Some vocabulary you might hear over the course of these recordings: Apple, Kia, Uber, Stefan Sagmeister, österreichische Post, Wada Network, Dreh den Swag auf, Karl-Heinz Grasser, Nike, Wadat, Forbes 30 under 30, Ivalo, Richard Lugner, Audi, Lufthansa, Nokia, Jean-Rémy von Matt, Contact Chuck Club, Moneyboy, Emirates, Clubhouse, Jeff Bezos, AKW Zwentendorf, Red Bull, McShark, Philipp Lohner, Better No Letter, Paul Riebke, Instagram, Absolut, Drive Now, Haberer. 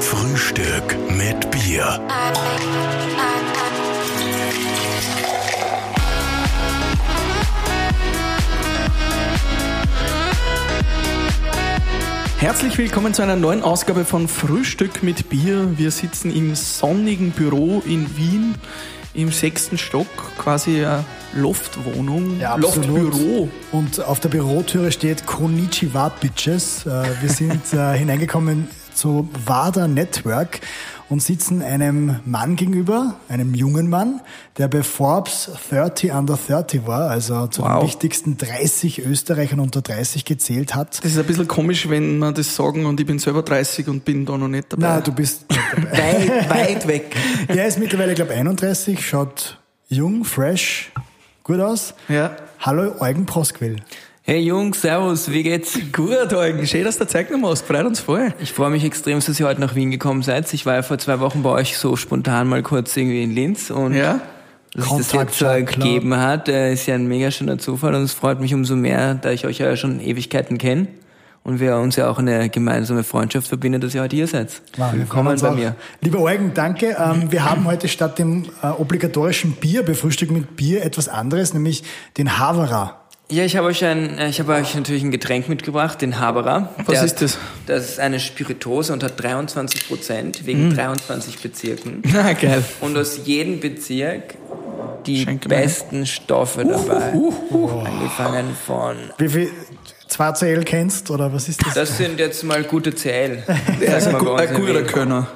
Frühstück mit Bier. Herzlich willkommen zu einer neuen Ausgabe von Frühstück mit Bier. Wir sitzen im sonnigen Büro in Wien im 6. Stock, quasi eine Loftwohnung, ja, Loftbüro. Und auf der Bürotüre steht Konnichiwa Bitches. Wir sind hineingekommen zu Wada Network und sitzen einem Mann gegenüber, einem jungen Mann, der bei Forbes 30 under 30 war, also zu den wichtigsten 30 Österreichern unter 30 gezählt hat. Das ist ein bisschen komisch, wenn man das sagen und ich bin selber 30 und bin da noch nicht dabei. Nein, du bist nicht dabei. weit weg. Der ist mittlerweile, glaube ich, 31, schaut jung, fresh, gut aus. Ja. Hallo Eugen Proskwill. Hey Jungs, servus, wie geht's? Gut, Eugen, schön, dass du Zeit genommen hast, freut uns voll. Ich freue mich extrem, dass ihr heute nach Wien gekommen seid. Ich war ja vor 2 Wochen bei euch so spontan mal kurz irgendwie in Linz und dass es das jetzt gegeben hat, ist ja ein mega schöner Zufall und es freut mich umso mehr, da ich euch ja schon Ewigkeiten kenne. Und wir uns ja auch eine gemeinsame Freundschaft verbinden, dass ihr heute hier seid. Wow, willkommen bei mir. Lieber Eugen, danke. Wir haben heute statt dem obligatorischen Bier, bei Frühstück mit Bier, etwas anderes, nämlich den Haberer. Ja, ich habe euch natürlich ein Getränk mitgebracht, den Haberer. Was ist das? Das ist eine Spirituose und hat 23% wegen 23 Bezirken. Na, geil. Und aus jedem Bezirk die besten Stoffe dabei. Angefangen von... Wie viel 2CL kennst, oder was ist das? Das sind jetzt mal gute CL. Das ist ein guter Könner.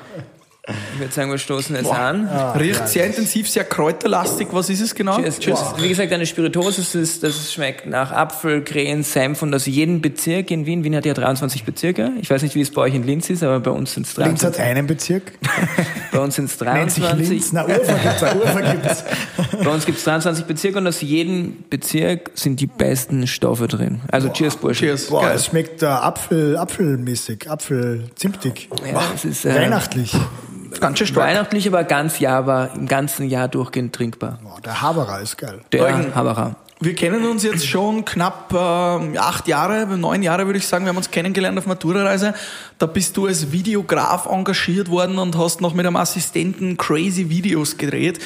Ich würde sagen, wir stoßen jetzt an. Riecht sehr intensiv, sehr kräuterlastig. Was ist es genau? Cheers. Wow. Wie gesagt, eine Spirituose, das schmeckt nach Apfel, Krähen, Senf und aus jedem Bezirk in Wien. Wien hat ja 23 Bezirke. Ich weiß nicht, wie es bei euch in Linz ist, aber bei uns sind es 23. Linz hat einen Bezirk. Bei uns sind es 23. Linz? Na, Urfa gibt's. Bei uns gibt es 23 Bezirke und aus jedem Bezirk sind die besten Stoffe drin. Also cheers, Burschen. Cheers. Wow, es schmeckt apfelmäßig, apfelzimtig. Ja, wow, es ist weihnachtlich. Ganz schön weihnachtlich, aber im ganzen Jahr durchgehend trinkbar. Wow, der Haberer ist geil. Der Haberer. Wir kennen uns jetzt schon knapp 8 Jahre, 9 Jahre würde ich sagen. Wir haben uns kennengelernt auf Matura-Reise. Da bist du als Videograf engagiert worden und hast noch mit einem Assistenten crazy Videos gedreht.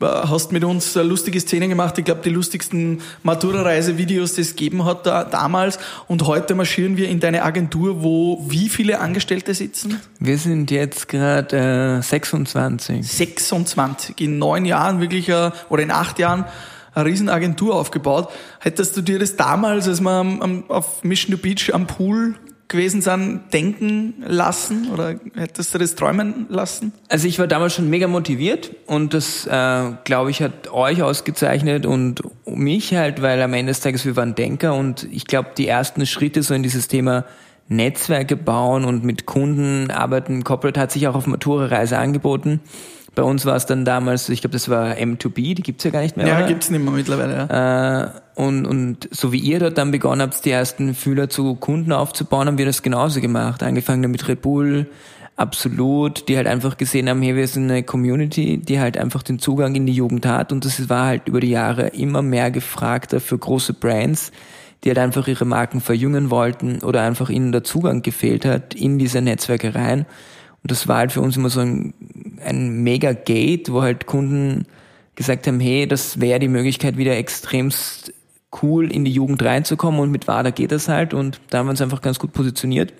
Hast mit uns lustige Szenen gemacht. Ich glaube, die lustigsten Matura-Reise-Videos, die es gegeben hat damals. Und heute marschieren wir in deine Agentur, wo wie viele Angestellte sitzen? Wir sind jetzt gerade 26. 26. In 9 Jahren wirklich, oder in 8 Jahren, eine Riesenagentur aufgebaut. Hättest du dir das damals, als wir auf Mission to Beach am Pool gewesen sind, denken lassen? Oder hättest du das träumen lassen? Also ich war damals schon mega motiviert und das, glaube ich, hat euch ausgezeichnet und mich halt, weil am Ende des Tages, wir waren Denker und ich glaube, die ersten Schritte so in dieses Thema Netzwerke bauen und mit Kunden arbeiten, Corporate hat sich auch auf Matura-Reise angeboten. Bei uns war es dann damals, ich glaube, das war M2B, die gibt's ja gar nicht mehr, oder? Ja, gibt's nicht mehr mittlerweile, ja. Und so wie ihr dort dann begonnen habt, die ersten Fühler zu Kunden aufzubauen, haben wir das genauso gemacht. Angefangen mit Red Bull, Absolut, die halt einfach gesehen haben, hier, wir sind eine Community, die halt einfach den Zugang in die Jugend hat. Und das war halt über die Jahre immer mehr gefragter für große Brands, die halt einfach ihre Marken verjüngen wollten oder einfach ihnen der Zugang gefehlt hat in diese Netzwerke rein. Und das war halt für uns immer so ein Mega-Gate, wo halt Kunden gesagt haben, hey, das wäre die Möglichkeit, wieder extremst cool in die Jugend reinzukommen und mit WADA geht das halt und da haben wir uns einfach ganz gut positioniert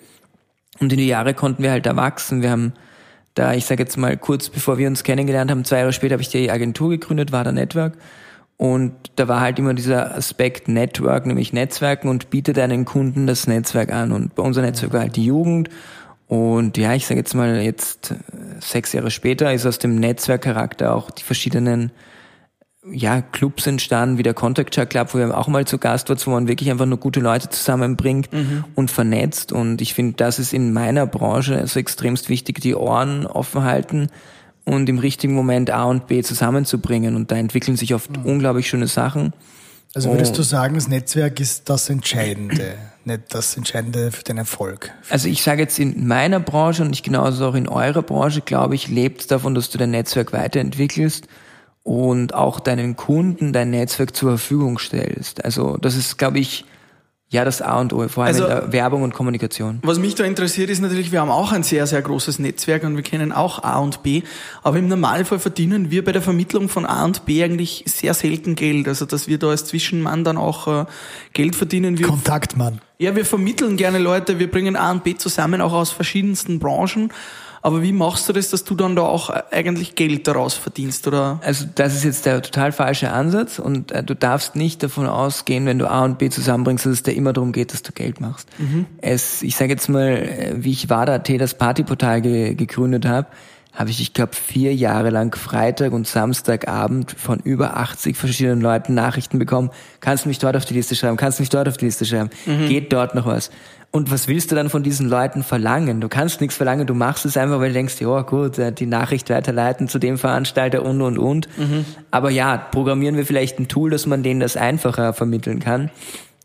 und in die Jahre konnten wir halt da wachsen. Wir haben da, ich sage jetzt mal kurz, bevor wir uns kennengelernt haben, 2 Jahre später habe ich die Agentur gegründet, WADA Network. Und da war halt immer dieser Aspekt Network, nämlich Netzwerken und bietet deinen Kunden das Netzwerk an. Und bei unserem Netzwerk war halt die Jugend. Und ja, ich sage jetzt mal, jetzt 6 Jahre später ist aus dem Netzwerkcharakter auch die verschiedenen Clubs entstanden, wie der Contact Chuck Club, wo wir auch mal zu Gast waren, wo man wirklich einfach nur gute Leute zusammenbringt und vernetzt. Und ich finde, das ist in meiner Branche so also extremst wichtig, die Ohren offen halten und im richtigen Moment A und B zusammenzubringen. Und da entwickeln sich oft unglaublich schöne Sachen. Also würdest du sagen, das Netzwerk ist das Entscheidende, nicht das Entscheidende für den Erfolg? Also ich sage jetzt in meiner Branche und ich genauso auch in eurer Branche, glaube ich, lebt davon, dass du dein Netzwerk weiterentwickelst und auch deinen Kunden dein Netzwerk zur Verfügung stellst. Also das ist, glaube ich, Ja, das A und O, vor allem also, in der Werbung und Kommunikation. Was mich da interessiert ist natürlich, wir haben auch ein sehr, sehr großes Netzwerk und wir kennen auch A und B, aber im Normalfall verdienen wir bei der Vermittlung von A und B eigentlich sehr selten Geld, also dass wir da als Zwischenmann dann auch Geld verdienen. Wir Kontaktmann. Ja, wir vermitteln gerne Leute, wir bringen A und B zusammen, auch aus verschiedensten Branchen. Aber wie machst du das, dass du dann da auch eigentlich Geld daraus verdienst, oder? Also das ist jetzt der total falsche Ansatz und du darfst nicht davon ausgehen, wenn du A und B zusammenbringst, dass es dir immer darum geht, dass du Geld machst. Mhm. Ich sage jetzt mal, wie ich Wadat das Partyportal gegründet habe, habe ich glaube 4 Jahre lang Freitag und Samstagabend von über 80 verschiedenen Leuten Nachrichten bekommen. Kannst du mich dort auf die Liste schreiben? Kannst du mich dort auf die Liste schreiben? Mhm. Geht dort noch was? Und was willst du dann von diesen Leuten verlangen? Du kannst nichts verlangen, du machst es einfach, weil du denkst, ja gut, die Nachricht weiterleiten zu dem Veranstalter und. Mhm. Aber ja, programmieren wir vielleicht ein Tool, dass man denen das einfacher vermitteln kann.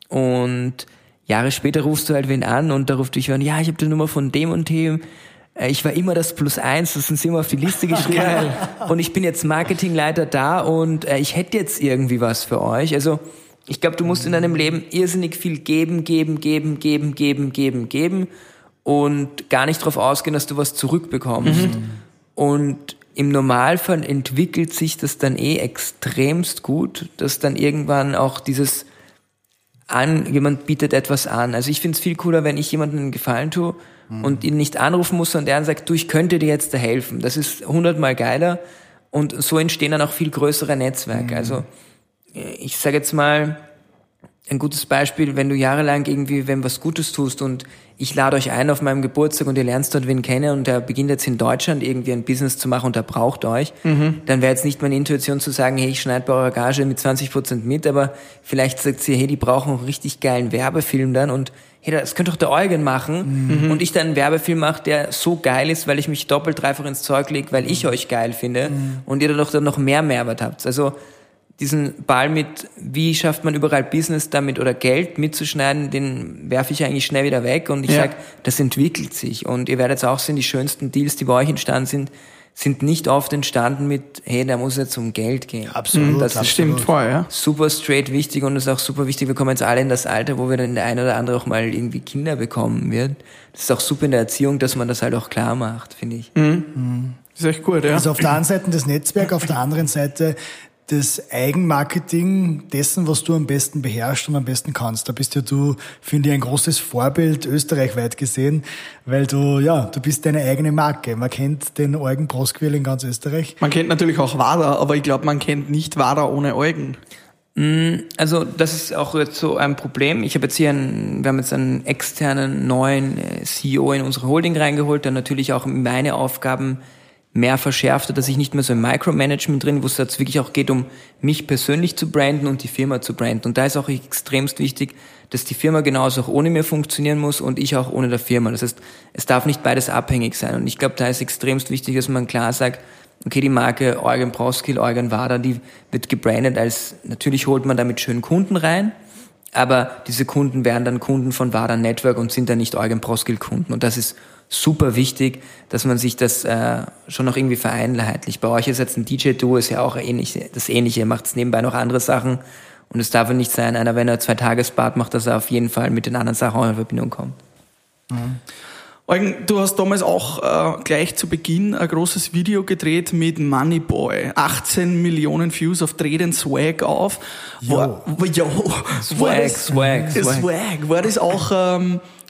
Und Jahre später rufst du halt wen an und da ruft dich an, ja, ich habe die Nummer von dem und dem. Ich war immer das +1, das sind sie immer auf die Liste geschrieben. Und ich bin jetzt Marketingleiter da und ich hätte jetzt irgendwie was für euch. Also ich glaube, du musst in deinem Leben irrsinnig viel geben und gar nicht darauf ausgehen, dass du was zurückbekommst. Mhm. Und im Normalfall entwickelt sich das dann extremst gut, dass dann irgendwann auch dieses jemand bietet etwas an. Also ich finde es viel cooler, wenn ich jemandem einen Gefallen tue und ihn nicht anrufen muss, sondern der sagt, du, ich könnte dir jetzt da helfen. Das ist 100-mal geiler und so entstehen dann auch viel größere Netzwerke. Mhm. Also ich sage jetzt mal, ein gutes Beispiel, wenn du jahrelang irgendwie wem was Gutes tust und ich lade euch ein auf meinem Geburtstag und ihr lernst dort wen kennen und der beginnt jetzt in Deutschland irgendwie ein Business zu machen und der braucht euch, dann wäre jetzt nicht meine Intuition zu sagen, hey, ich schneide bei eurer Gage mit 20% mit, aber vielleicht sagt sie, hey, die brauchen einen richtig geilen Werbefilm dann und hey, das könnte doch der Eugen machen und ich dann einen Werbefilm mache, der so geil ist, weil ich mich doppelt, dreifach ins Zeug lege, weil ich euch geil finde und ihr dadurch dann noch mehr Mehrwert habt. Also diesen Ball mit, wie schafft man überall Business damit oder Geld mitzuschneiden, den werfe ich eigentlich schnell wieder weg und ich sage, das entwickelt sich und ihr werdet es auch sehen, die schönsten Deals, die bei euch entstanden sind nicht oft entstanden mit, hey, da muss es jetzt um Geld gehen. Absolut, das stimmt voll, ja. Super straight wichtig und ist auch super wichtig, wir kommen jetzt alle in das Alter, wo wir dann der eine oder andere auch mal irgendwie Kinder bekommen wird. Das ist auch super in der Erziehung, dass man das halt auch klar macht, finde ich. Mhm. Das ist echt gut, ja. Also auf der einen Seite das Netzwerk, auf der anderen Seite das Eigenmarketing dessen, was du am besten beherrschst und am besten kannst. Da bist ja du, finde ich, ein großes Vorbild österreichweit gesehen, weil du bist deine eigene Marke. Man kennt den Eugen Proskwill in ganz Österreich. Man kennt natürlich auch Wada, aber ich glaube, man kennt nicht Wada ohne Eugen. Also das ist auch jetzt so ein Problem. Wir haben jetzt einen externen neuen CEO in unsere Holding reingeholt, der natürlich auch meine Aufgaben mehr verschärfte, dass ich nicht mehr so im Micromanagement drin, wo es jetzt wirklich auch geht, um mich persönlich zu branden und die Firma zu branden. Und da ist auch extremst wichtig, dass die Firma genauso auch ohne mir funktionieren muss und ich auch ohne der Firma. Das heißt, es darf nicht beides abhängig sein. Und ich glaube, da ist extremst wichtig, dass man klar sagt, okay, die Marke Eugen Proskwill, Eugen Wada, die wird gebrandet als, natürlich holt man damit schön Kunden rein, aber diese Kunden werden dann Kunden von Wada Network und sind dann nicht Eugen Proskwill Kunden. Und das ist super wichtig, dass man sich das schon noch irgendwie vereinheitlicht. Bei euch ist jetzt ein DJ-Duo, ist ja auch das Ähnliche. Ihr macht nebenbei noch andere Sachen und es darf nicht sein, einer, wenn er 2 Tagesbad macht, dass er auf jeden Fall mit den anderen Sachen auch in Verbindung kommt. Mhm. Eugen, du hast damals auch gleich zu Beginn ein großes Video gedreht mit Moneyboy. 18 Millionen Views auf Dreh den Swag auf. Swag. War das auch...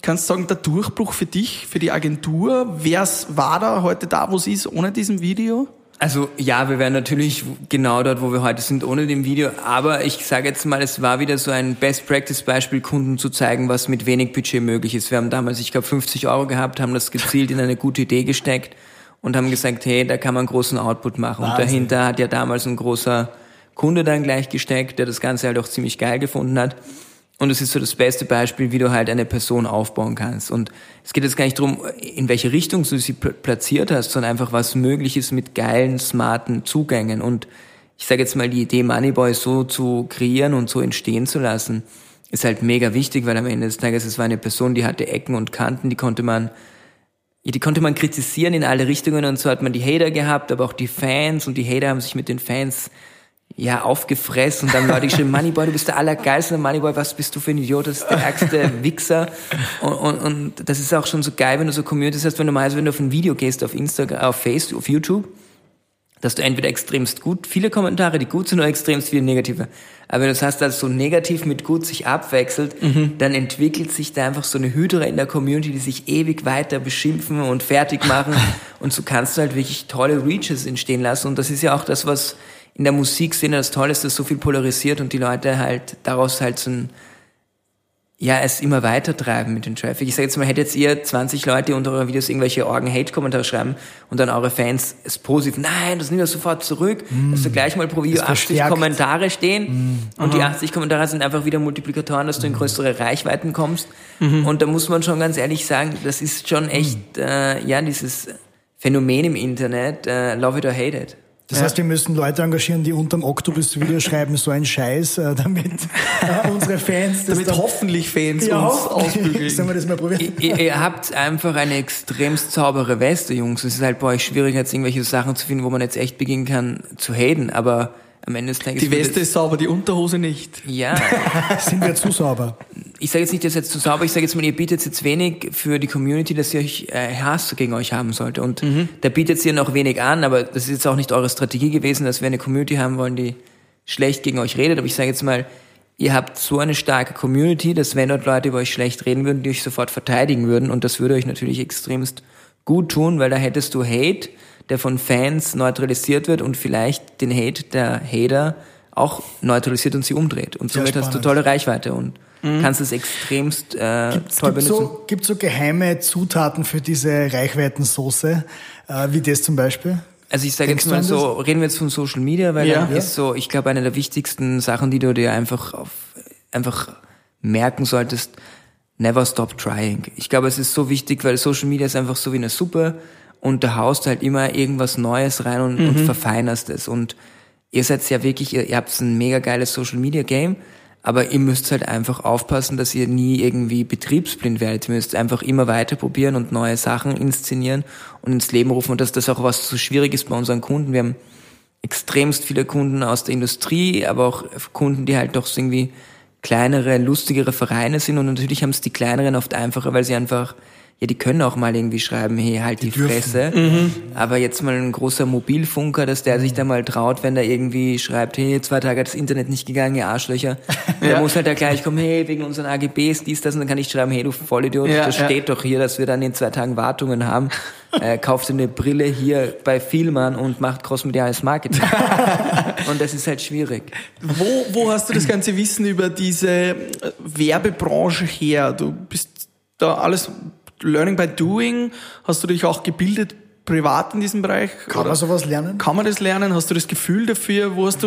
kannst du sagen, der Durchbruch für dich, für die Agentur? War da heute da, wo es ist, ohne diesem Video? Also ja, wir wären natürlich genau dort, wo wir heute sind, ohne dem Video. Aber ich sage jetzt mal, es war wieder so ein Best-Practice-Beispiel, Kunden zu zeigen, was mit wenig Budget möglich ist. Wir haben damals, ich glaube, 50 Euro gehabt, haben das gezielt in eine gute Idee gesteckt und haben gesagt, hey, da kann man großen Output machen. Wahnsinn. Und dahinter hat ja damals ein großer Kunde dann gleich gesteckt, der das Ganze halt auch ziemlich geil gefunden hat. Und es ist so das beste Beispiel, wie du halt eine Person aufbauen kannst. Und es geht jetzt gar nicht darum, in welche Richtung du sie platziert hast, sondern einfach, was möglich ist mit geilen, smarten Zugängen. Und ich sage jetzt mal, die Idee Moneyboy so zu kreieren und so entstehen zu lassen, ist halt mega wichtig, weil am Ende des Tages, es war eine Person, die hatte Ecken und Kanten, die konnte man kritisieren in alle Richtungen. Und so hat man die Hater gehabt, aber auch die Fans. Und die Hater haben sich mit den Fans ja, aufgefressen. Und dann war die geschrieben, Moneyboy, du bist der Allergeilste, Moneyboy, was bist du für ein Idiot, das ist der ärgste Wichser. Und das ist auch schon so geil, wenn du so Communities hast, wenn du mal, also wenn du auf ein Video gehst, auf Instagram, auf Facebook, auf YouTube, dass du entweder extremst gut, viele Kommentare, die gut sind, oder extremst viele negative. Aber wenn du das hast, dass so negativ mit gut sich abwechselt, dann entwickelt sich da einfach so eine Hydra in der Community, die sich ewig weiter beschimpfen und fertig machen. Und so kannst du halt wirklich tolle Reaches entstehen lassen. Und das ist ja auch das, was in der Musikszene das Tolle ist, dass so viel polarisiert und die Leute halt daraus halt so ein, ja, es immer weiter treiben mit dem Traffic. Ich sage jetzt mal, hättet ihr 20 Leute, die unter euren Videos irgendwelche Orgen-Hate-Kommentare schreiben und dann eure Fans es positiv, nein, das nimmt ihr sofort zurück, dass du gleich mal pro Video 80 Kommentare stehen und die 80 Kommentare sind einfach wieder Multiplikatoren, dass du in größere Reichweiten kommst. Und da muss man schon ganz ehrlich sagen, das ist schon echt, ja, dieses Phänomen im Internet, love it or hate it. Das heißt, wir müssen Leute engagieren, die unterm Oktopus-Video schreiben, so ein Scheiß, damit unsere Fans... Das damit dann, hoffentlich Fans ja, uns ausbügeln. Sollen wir das mal probieren? Ihr habt einfach eine extremst saubere Weste, Jungs. Es ist halt bei euch schwierig, jetzt irgendwelche Sachen zu finden, wo man jetzt echt beginnen kann zu haten, aber am Ende des Tages... Die Weste ist sauber, die Unterhose nicht. Ja. Sind wir zu sauber? Ich sage jetzt nicht, dass jetzt zu sauber, ich sage jetzt mal, ihr bietet jetzt wenig für die Community, dass ihr euch Hass gegen euch haben sollte. Und da bietet ihr noch wenig an, aber das ist jetzt auch nicht eure Strategie gewesen, dass wir eine Community haben wollen, die schlecht gegen euch redet. Aber ich sage jetzt mal, ihr habt so eine starke Community, dass wenn dort Leute über euch schlecht reden würden, die euch sofort verteidigen würden. Und das würde euch natürlich extremst gut tun, weil da hättest du Hate, der von Fans neutralisiert wird und vielleicht den Hate der Hater auch neutralisiert und sie umdreht. Und somit hast du tolle Reichweite und kannst es extremst toll benutzen. Gibt so geheime Zutaten für diese Reichweitensoße, wie das zum Beispiel? Also ich sage jetzt mal so, reden wir jetzt von Social Media, weil dann ist so, ich glaube, eine der wichtigsten Sachen, die du dir einfach merken solltest, never stop trying. Ich glaube, es ist so wichtig, weil Social Media ist einfach so wie eine Suppe und da haust halt immer irgendwas Neues rein und verfeinerst es. Und ihr seid ja wirklich, ihr habt ein mega geiles Social Media Game, aber ihr müsst halt einfach aufpassen, dass ihr nie irgendwie betriebsblind werdet. Ihr müsst einfach immer weiter probieren und neue Sachen inszenieren und ins Leben rufen. Und dass das auch was so schwierig ist bei unseren Kunden. Wir haben extremst viele Kunden aus der Industrie, aber auch Kunden, die halt doch so irgendwie kleinere, lustigere Vereine sind. Und natürlich haben es die kleineren oft einfacher, weil sie einfach, ja, die können auch mal irgendwie schreiben, hey, halt die Fresse. Aber jetzt mal ein großer Mobilfunker, dass der sich da mal traut, wenn der irgendwie schreibt, hey, 2 Tage hat das Internet nicht gegangen, ihr Arschlöcher. Der muss halt da gleich kommen, hey, wegen unseren AGBs, dies, das. Und dann kann ich schreiben, hey, du Vollidiot, das steht doch hier, dass wir dann in 2 Tagen Wartungen haben. Kauft eine Brille hier bei Vielmann und macht crossmediales Marketing. Und das ist halt schwierig. Wo hast du das ganze Wissen über diese Werbebranche her? Du bist da alles... Learning by doing, hast du dich auch gebildet privat in diesem Bereich? Kann man sowas lernen? Kann man das lernen? Hast du das Gefühl dafür? Du hast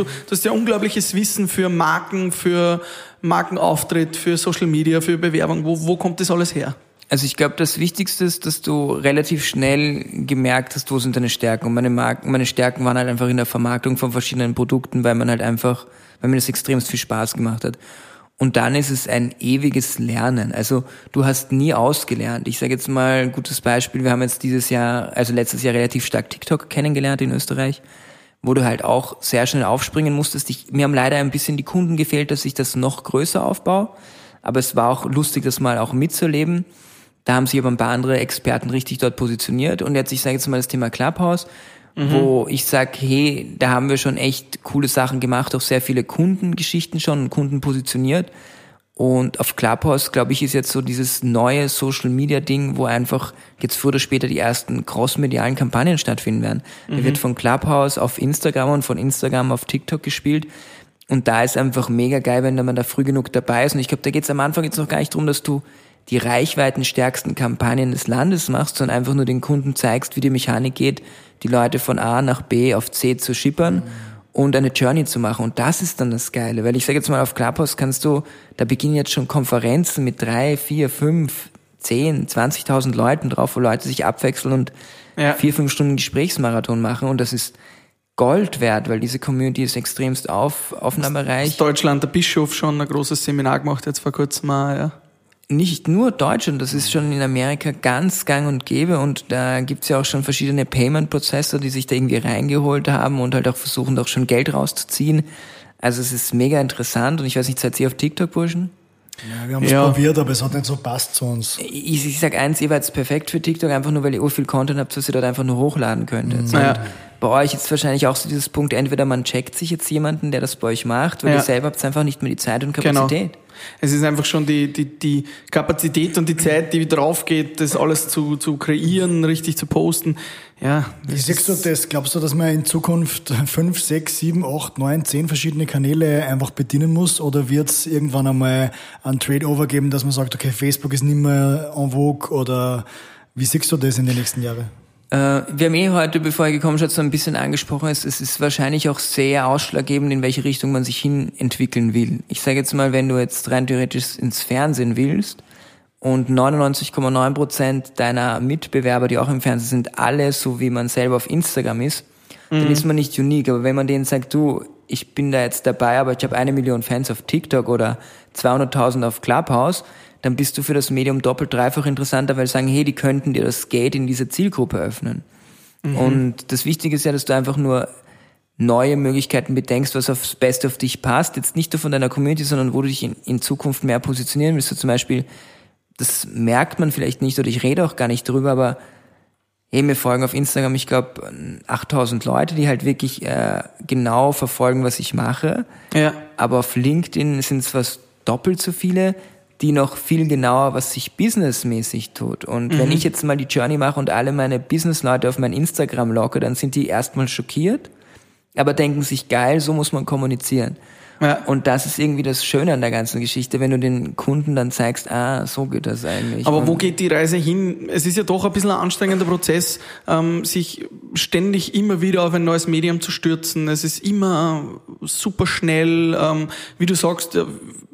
ja unglaubliches Wissen für Markenauftritt, für Social Media, für Bewerbung. Wo kommt das alles her? Also ich glaube, das Wichtigste ist, dass du relativ schnell gemerkt hast, wo sind deine Stärken. Und meine Stärken waren halt einfach in der Vermarktung von verschiedenen Produkten, weil mir das extremst viel Spaß gemacht hat. Und dann ist es ein ewiges Lernen. Also du hast nie ausgelernt. Ich sage jetzt mal ein gutes Beispiel. Wir haben jetzt letztes Jahr relativ stark TikTok kennengelernt in Österreich, wo du halt auch sehr schnell aufspringen musstest. Mir haben leider ein bisschen die Kunden gefehlt, dass ich das noch größer aufbaue. Aber es war auch lustig, das mal auch mitzuerleben. Da haben sich aber ein paar andere Experten richtig dort positioniert. Und jetzt, ich sage jetzt mal das Thema Clubhouse, wo ich sage, hey, da haben wir schon echt coole Sachen gemacht, auch sehr viele Kundengeschichten schon und Kunden positioniert. Und auf Clubhouse, glaube ich, ist jetzt so dieses neue Social-Media-Ding, wo einfach jetzt früher oder später die ersten crossmedialen Kampagnen stattfinden werden. Da wird von Clubhouse auf Instagram und von Instagram auf TikTok gespielt. Und da ist einfach mega geil, wenn man da früh genug dabei ist. Und ich glaube, da geht es am Anfang jetzt noch gar nicht darum, dass du die reichweitenstärksten Kampagnen des Landes machst, sondern einfach nur den Kunden zeigst, wie die Mechanik geht, die Leute von A nach B auf C zu schippern und eine Journey zu machen. Und das ist dann das Geile, weil ich sage jetzt mal, auf Clubhouse da beginnen jetzt schon Konferenzen mit 3, 4, 5, 10, 20.000 Leuten drauf, wo Leute sich abwechseln und 4, 5 Stunden Gesprächsmarathon machen. Und das ist Gold wert, weil diese Community ist extremst aufnahmereich. Ist Deutschland der Bischof schon ein großes Seminar gemacht, jetzt vor kurzem mal, ja. nicht nur Deutschland, das ist schon in Amerika ganz gang und gäbe, und da gibt's ja auch schon verschiedene Payment-Prozessor, die sich da irgendwie reingeholt haben und halt auch versuchen, da auch schon Geld rauszuziehen. Also es ist mega interessant, und ich weiß nicht, seid ihr auf TikTok, Burschen? Ja, wir haben es probiert, aber es hat nicht so passt zu uns. Ich sag eins, ihr wart perfekt für TikTok, einfach nur, weil ihr viel Content habt, dass ihr dort einfach nur hochladen könntet. Ja. Und bei euch ist wahrscheinlich auch so dieses Punkt, entweder man checkt sich jetzt jemanden, der das bei euch macht, weil ihr selber habt einfach nicht mehr die Zeit und Kapazität. Genau. Es ist einfach schon die Kapazität und die Zeit, die drauf geht, das alles zu kreieren, richtig zu posten. Ja. Wie siehst du das? Glaubst du, dass man in Zukunft 5, 6, 7, 8, 9, 10 verschiedene Kanäle einfach bedienen muss? Oder wird es irgendwann einmal einen Trade-Over geben, dass man sagt, okay, Facebook ist nicht mehr en vogue? Oder wie siehst du das in den nächsten Jahren? Wir haben heute, bevor ihr gekommen seid, so ein bisschen angesprochen, es ist wahrscheinlich auch sehr ausschlaggebend, in welche Richtung man sich hin entwickeln will. Ich sage jetzt mal, wenn du jetzt rein theoretisch ins Fernsehen willst und 99,9% deiner Mitbewerber, die auch im Fernsehen sind, alle so wie man selber auf Instagram ist, dann ist man nicht unique. Aber wenn man denen sagt, du, ich bin da jetzt dabei, aber ich habe 1 Million Fans auf TikTok oder 200.000 auf Clubhouse, dann bist du für das Medium doppelt, dreifach interessanter, weil sie sagen, hey, die könnten dir das Gate in diese Zielgruppe öffnen. Mhm. Und das Wichtige ist ja, dass du einfach nur neue Möglichkeiten bedenkst, was aufs Beste auf dich passt. Jetzt nicht nur von deiner Community, sondern wo du dich in Zukunft mehr positionieren willst. Du zum Beispiel, das merkt man vielleicht nicht, oder ich rede auch gar nicht drüber, aber hey, mir folgen auf Instagram, ich glaube, 8.000 Leute, die halt wirklich genau verfolgen, was ich mache. Ja. Aber auf LinkedIn sind es fast doppelt so viele, die noch viel genauer, was sich businessmäßig tut. Und wenn ich jetzt mal die Journey mache und alle meine Business-Leute auf mein Instagram locke, dann sind die erstmal schockiert, aber denken sich, geil, so muss man kommunizieren. Ja. Und das ist irgendwie das Schöne an der ganzen Geschichte, wenn du den Kunden dann zeigst, ah, so geht das eigentlich. Aber wo geht die Reise hin? Es ist ja doch ein bisschen ein anstrengender Prozess, sich ständig immer wieder auf ein neues Medium zu stürzen. Es ist immer super schnell, wie du sagst,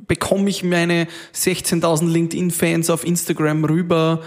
bekomme ich meine 16.000 LinkedIn-Fans auf Instagram rüber?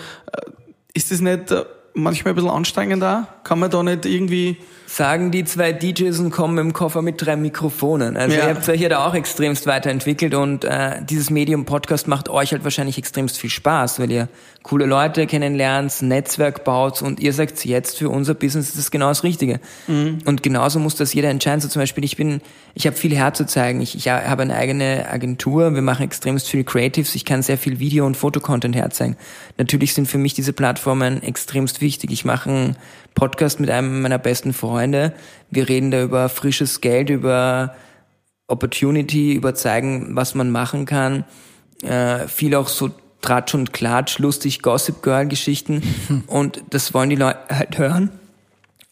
Ist das nicht manchmal ein bisschen anstrengender? Kann man da nicht irgendwie... Sagen die 2 DJs und kommen im Koffer mit 3 Mikrofonen. Also ihr habt euch ja da auch extremst weiterentwickelt, und dieses Medium Podcast macht euch halt wahrscheinlich extremst viel Spaß, weil ihr coole Leute kennenlernt, Netzwerk baut, und ihr sagt, jetzt für unser Business ist das genau das Richtige. Mhm. Und genauso muss das jeder entscheiden. So zum Beispiel, ich habe viel herzuzeigen. Ich habe eine eigene Agentur, wir machen extremst viel Creatives, ich kann sehr viel Video- und Fotocontent herzeigen. Natürlich sind für mich diese Plattformen extremst wichtig. Ich mache einen Podcast mit einem meiner besten Freunde. Wir reden da über frisches Geld, über Opportunity, über zeigen, was man machen kann. Viel auch so Tratsch und Klatsch, lustig Gossip Girl Geschichten. Und das wollen die Leute halt hören.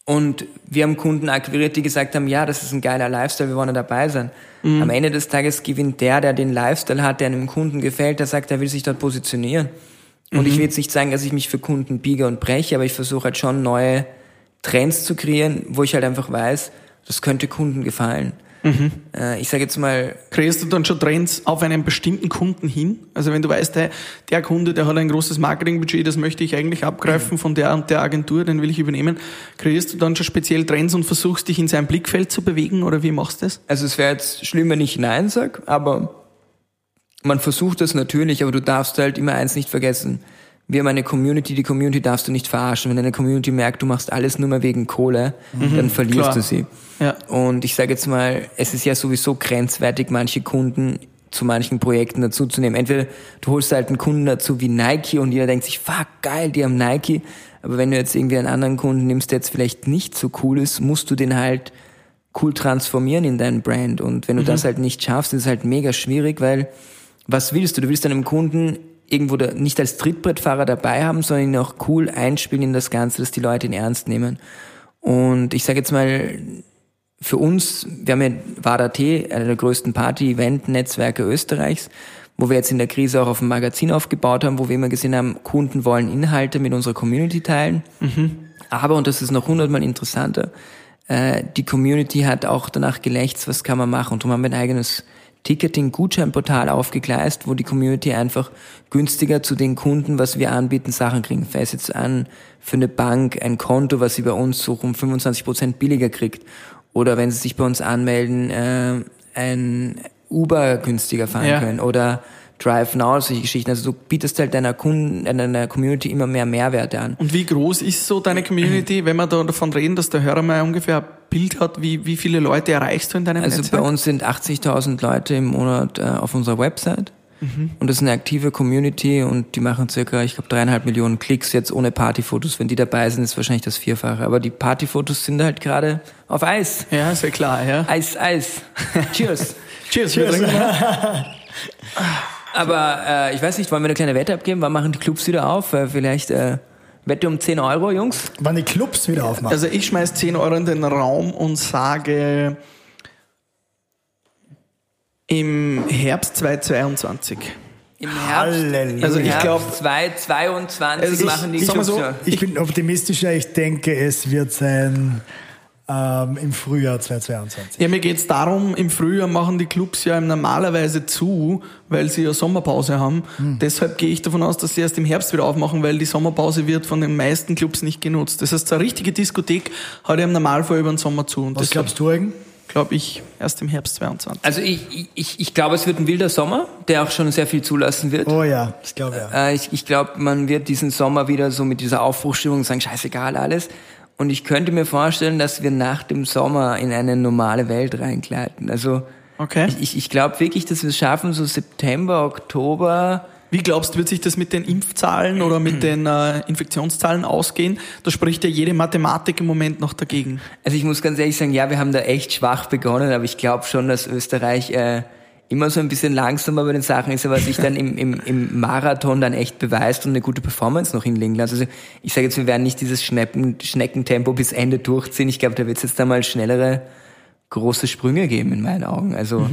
Und wir haben Kunden akquiriert, die gesagt haben, ja, das ist ein geiler Lifestyle, wir wollen da dabei sein. Mhm. Am Ende des Tages gewinnt der den Lifestyle hat, der einem Kunden gefällt, der sagt, er will sich dort positionieren. Und ich will jetzt nicht sagen, dass ich mich für Kunden biege und breche, aber ich versuche halt schon neue Trends zu kreieren, wo ich halt einfach weiß, das könnte Kunden gefallen. Mhm. Ich sage jetzt mal... Kreierst du dann schon Trends auf einen bestimmten Kunden hin? Also wenn du weißt, hey, der Kunde, der hat ein großes Marketingbudget, das möchte ich eigentlich abgreifen von der und der Agentur, den will ich übernehmen. Kreierst du dann schon speziell Trends und versuchst dich in sein Blickfeld zu bewegen, oder wie machst du das? Also es wäre jetzt schlimm, wenn ich Nein sage, aber... Man versucht das natürlich, aber du darfst halt immer eins nicht vergessen. Wir haben eine Community, die Community darfst du nicht verarschen. Wenn eine Community merkt, du machst alles nur mehr wegen Kohle, dann verlierst du sie. Ja. Und ich sage jetzt mal, es ist ja sowieso grenzwertig, manche Kunden zu manchen Projekten dazuzunehmen. Entweder du holst halt einen Kunden dazu wie Nike und jeder denkt sich, fuck, geil, die haben Nike. Aber wenn du jetzt irgendwie einen anderen Kunden nimmst, der jetzt vielleicht nicht so cool ist, musst du den halt cool transformieren in deinen Brand. Und wenn du das halt nicht schaffst, ist es halt mega schwierig, weil... Was willst du? Du willst deinem Kunden irgendwo nicht als Trittbrettfahrer dabei haben, sondern ihn auch cool einspielen in das Ganze, dass die Leute ihn ernst nehmen. Und ich sage jetzt mal, für uns, wir haben ja Wadat, einer der größten Party-Event-Netzwerke Österreichs, wo wir jetzt in der Krise auch auf ein Magazin aufgebaut haben, wo wir immer gesehen haben, Kunden wollen Inhalte mit unserer Community teilen. Mhm. Aber, und das ist noch 100-mal interessanter, die Community hat auch danach gelächzt, was kann man machen. Und darum haben wir ein eigenes Ticketing-Gutscheinportal aufgegleist, wo die Community einfach günstiger zu den Kunden, was wir anbieten, Sachen kriegen. Fährst jetzt an für eine Bank ein Konto, was sie bei uns so um 25% billiger kriegt. Oder wenn sie sich bei uns anmelden, ein Uber günstiger fahren können. Oder Drive Now, solche Geschichten. Also du bietest halt deiner Kunden, deiner Community immer mehr Mehrwerte an. Und wie groß ist so deine Community, wenn wir da davon reden, dass der Hörer mal ungefähr ein Bild hat, wie viele Leute erreichst du in deinem Netzwerk? Also bei uns sind 80.000 Leute im Monat auf unserer Website. Mhm. Und das ist eine aktive Community und die machen circa, ich glaube, 3,5 Millionen Klicks jetzt ohne Partyfotos. Wenn die dabei sind, ist wahrscheinlich das Vierfache. Aber die Partyfotos sind halt gerade auf Eis. Ja, ist ja klar, ja. Eis. Cheers. Cheers. Aber ich weiß nicht, wollen wir eine kleine Wette abgeben? Wann machen die Clubs wieder auf? Vielleicht Wette um 10 Euro, Jungs? Wann die Clubs wieder aufmachen? Also ich schmeiß 10 Euro in den Raum und sage... Im Herbst 2022. Im Herbst? Halleluja. Also ich glaube 2022 machen die Clubs. So, ich bin optimistischer, ich denke, es wird sein... im Frühjahr 2022. Ja, mir geht's darum, im Frühjahr machen die Clubs ja normalerweise zu, weil sie ja Sommerpause haben. Hm. Deshalb gehe ich davon aus, dass sie erst im Herbst wieder aufmachen, weil die Sommerpause wird von den meisten Clubs nicht genutzt. Das heißt, eine richtige Diskothek hat ja im Normalfall über den Sommer zu. Und was glaubst du, Eugen? Glaube ich, erst im Herbst 2022. Also ich glaube, es wird ein wilder Sommer, der auch schon sehr viel zulassen wird. Oh ja, ich glaube ja. Ich glaube, man wird diesen Sommer wieder so mit dieser Aufbruchstimmung sagen, scheißegal alles. Und ich könnte mir vorstellen, dass wir nach dem Sommer in eine normale Welt reingleiten. Also okay. Ich glaube wirklich, dass wir es schaffen, so September, Oktober. Wie glaubst du, wird sich das mit den Impfzahlen oder mit den Infektionszahlen ausgehen? Da spricht ja jede Mathematik im Moment noch dagegen. Also ich muss ganz ehrlich sagen, ja, wir haben da echt schwach begonnen, aber ich glaube schon, dass Österreich immer so ein bisschen langsamer bei den Sachen ist, aber sich dann im Marathon dann echt beweist und eine gute Performance noch hinlegen lässt. Also ich sage jetzt, wir werden nicht dieses Schneckentempo bis Ende durchziehen. Ich glaube, da wird es jetzt einmal schnellere große Sprünge geben in meinen Augen. Also,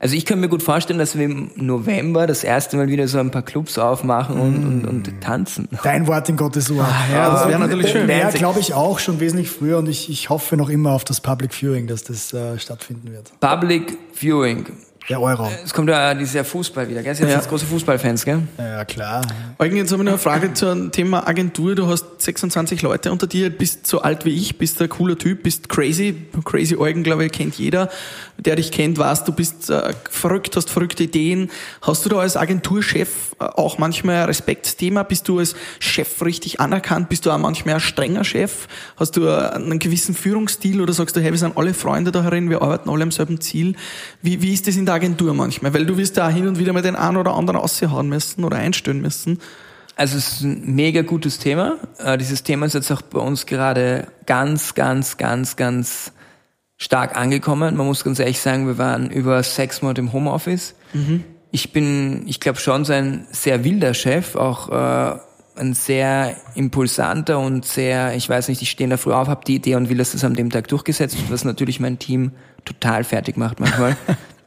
Also ich könnte mir gut vorstellen, dass wir im November das erste Mal wieder so ein paar Clubs aufmachen und tanzen. Dein Wort in Gottes Ohr. Ah, ja, das wäre natürlich schön. Wäre, glaube ich, auch schon wesentlich früher und ich hoffe noch immer auf das Public Viewing, dass das stattfinden wird. Public Viewing. Der Euro. Es kommt ja dieses Jahr Fußball wieder, gell? Sie sind jetzt große Fußballfans, gell? Ja, klar. Eugen, jetzt habe ich noch eine Frage zum Thema Agentur. Du hast 26 Leute unter dir, bist so alt wie ich, bist ein cooler Typ, bist crazy. Crazy Eugen, glaube ich, kennt jeder. Der dich kennt, weiß, du bist verrückt, hast verrückte Ideen. Hast du da als Agenturchef auch manchmal ein Respektsthema? Bist du als Chef richtig anerkannt? Bist du auch manchmal ein strenger Chef? Hast du einen gewissen Führungsstil oder sagst du, hey, wir sind alle Freunde da herin, wir arbeiten alle am selben Ziel? Wie ist das in der Agentur manchmal, weil du wirst da hin und wieder mal den einen oder anderen raushauen müssen oder einstellen müssen. Also es ist ein mega gutes Thema. Dieses Thema ist jetzt auch bei uns gerade ganz stark angekommen. Man muss ganz ehrlich sagen, wir waren über 6 Monate im Homeoffice. Mhm. Ich glaube schon so ein sehr wilder Chef, auch ein sehr impulsanter und sehr, ich weiß nicht, ich stehe da früh auf, habe die Idee und will, dass das an dem Tag durchgesetzt wird, was natürlich mein Team total fertig macht manchmal.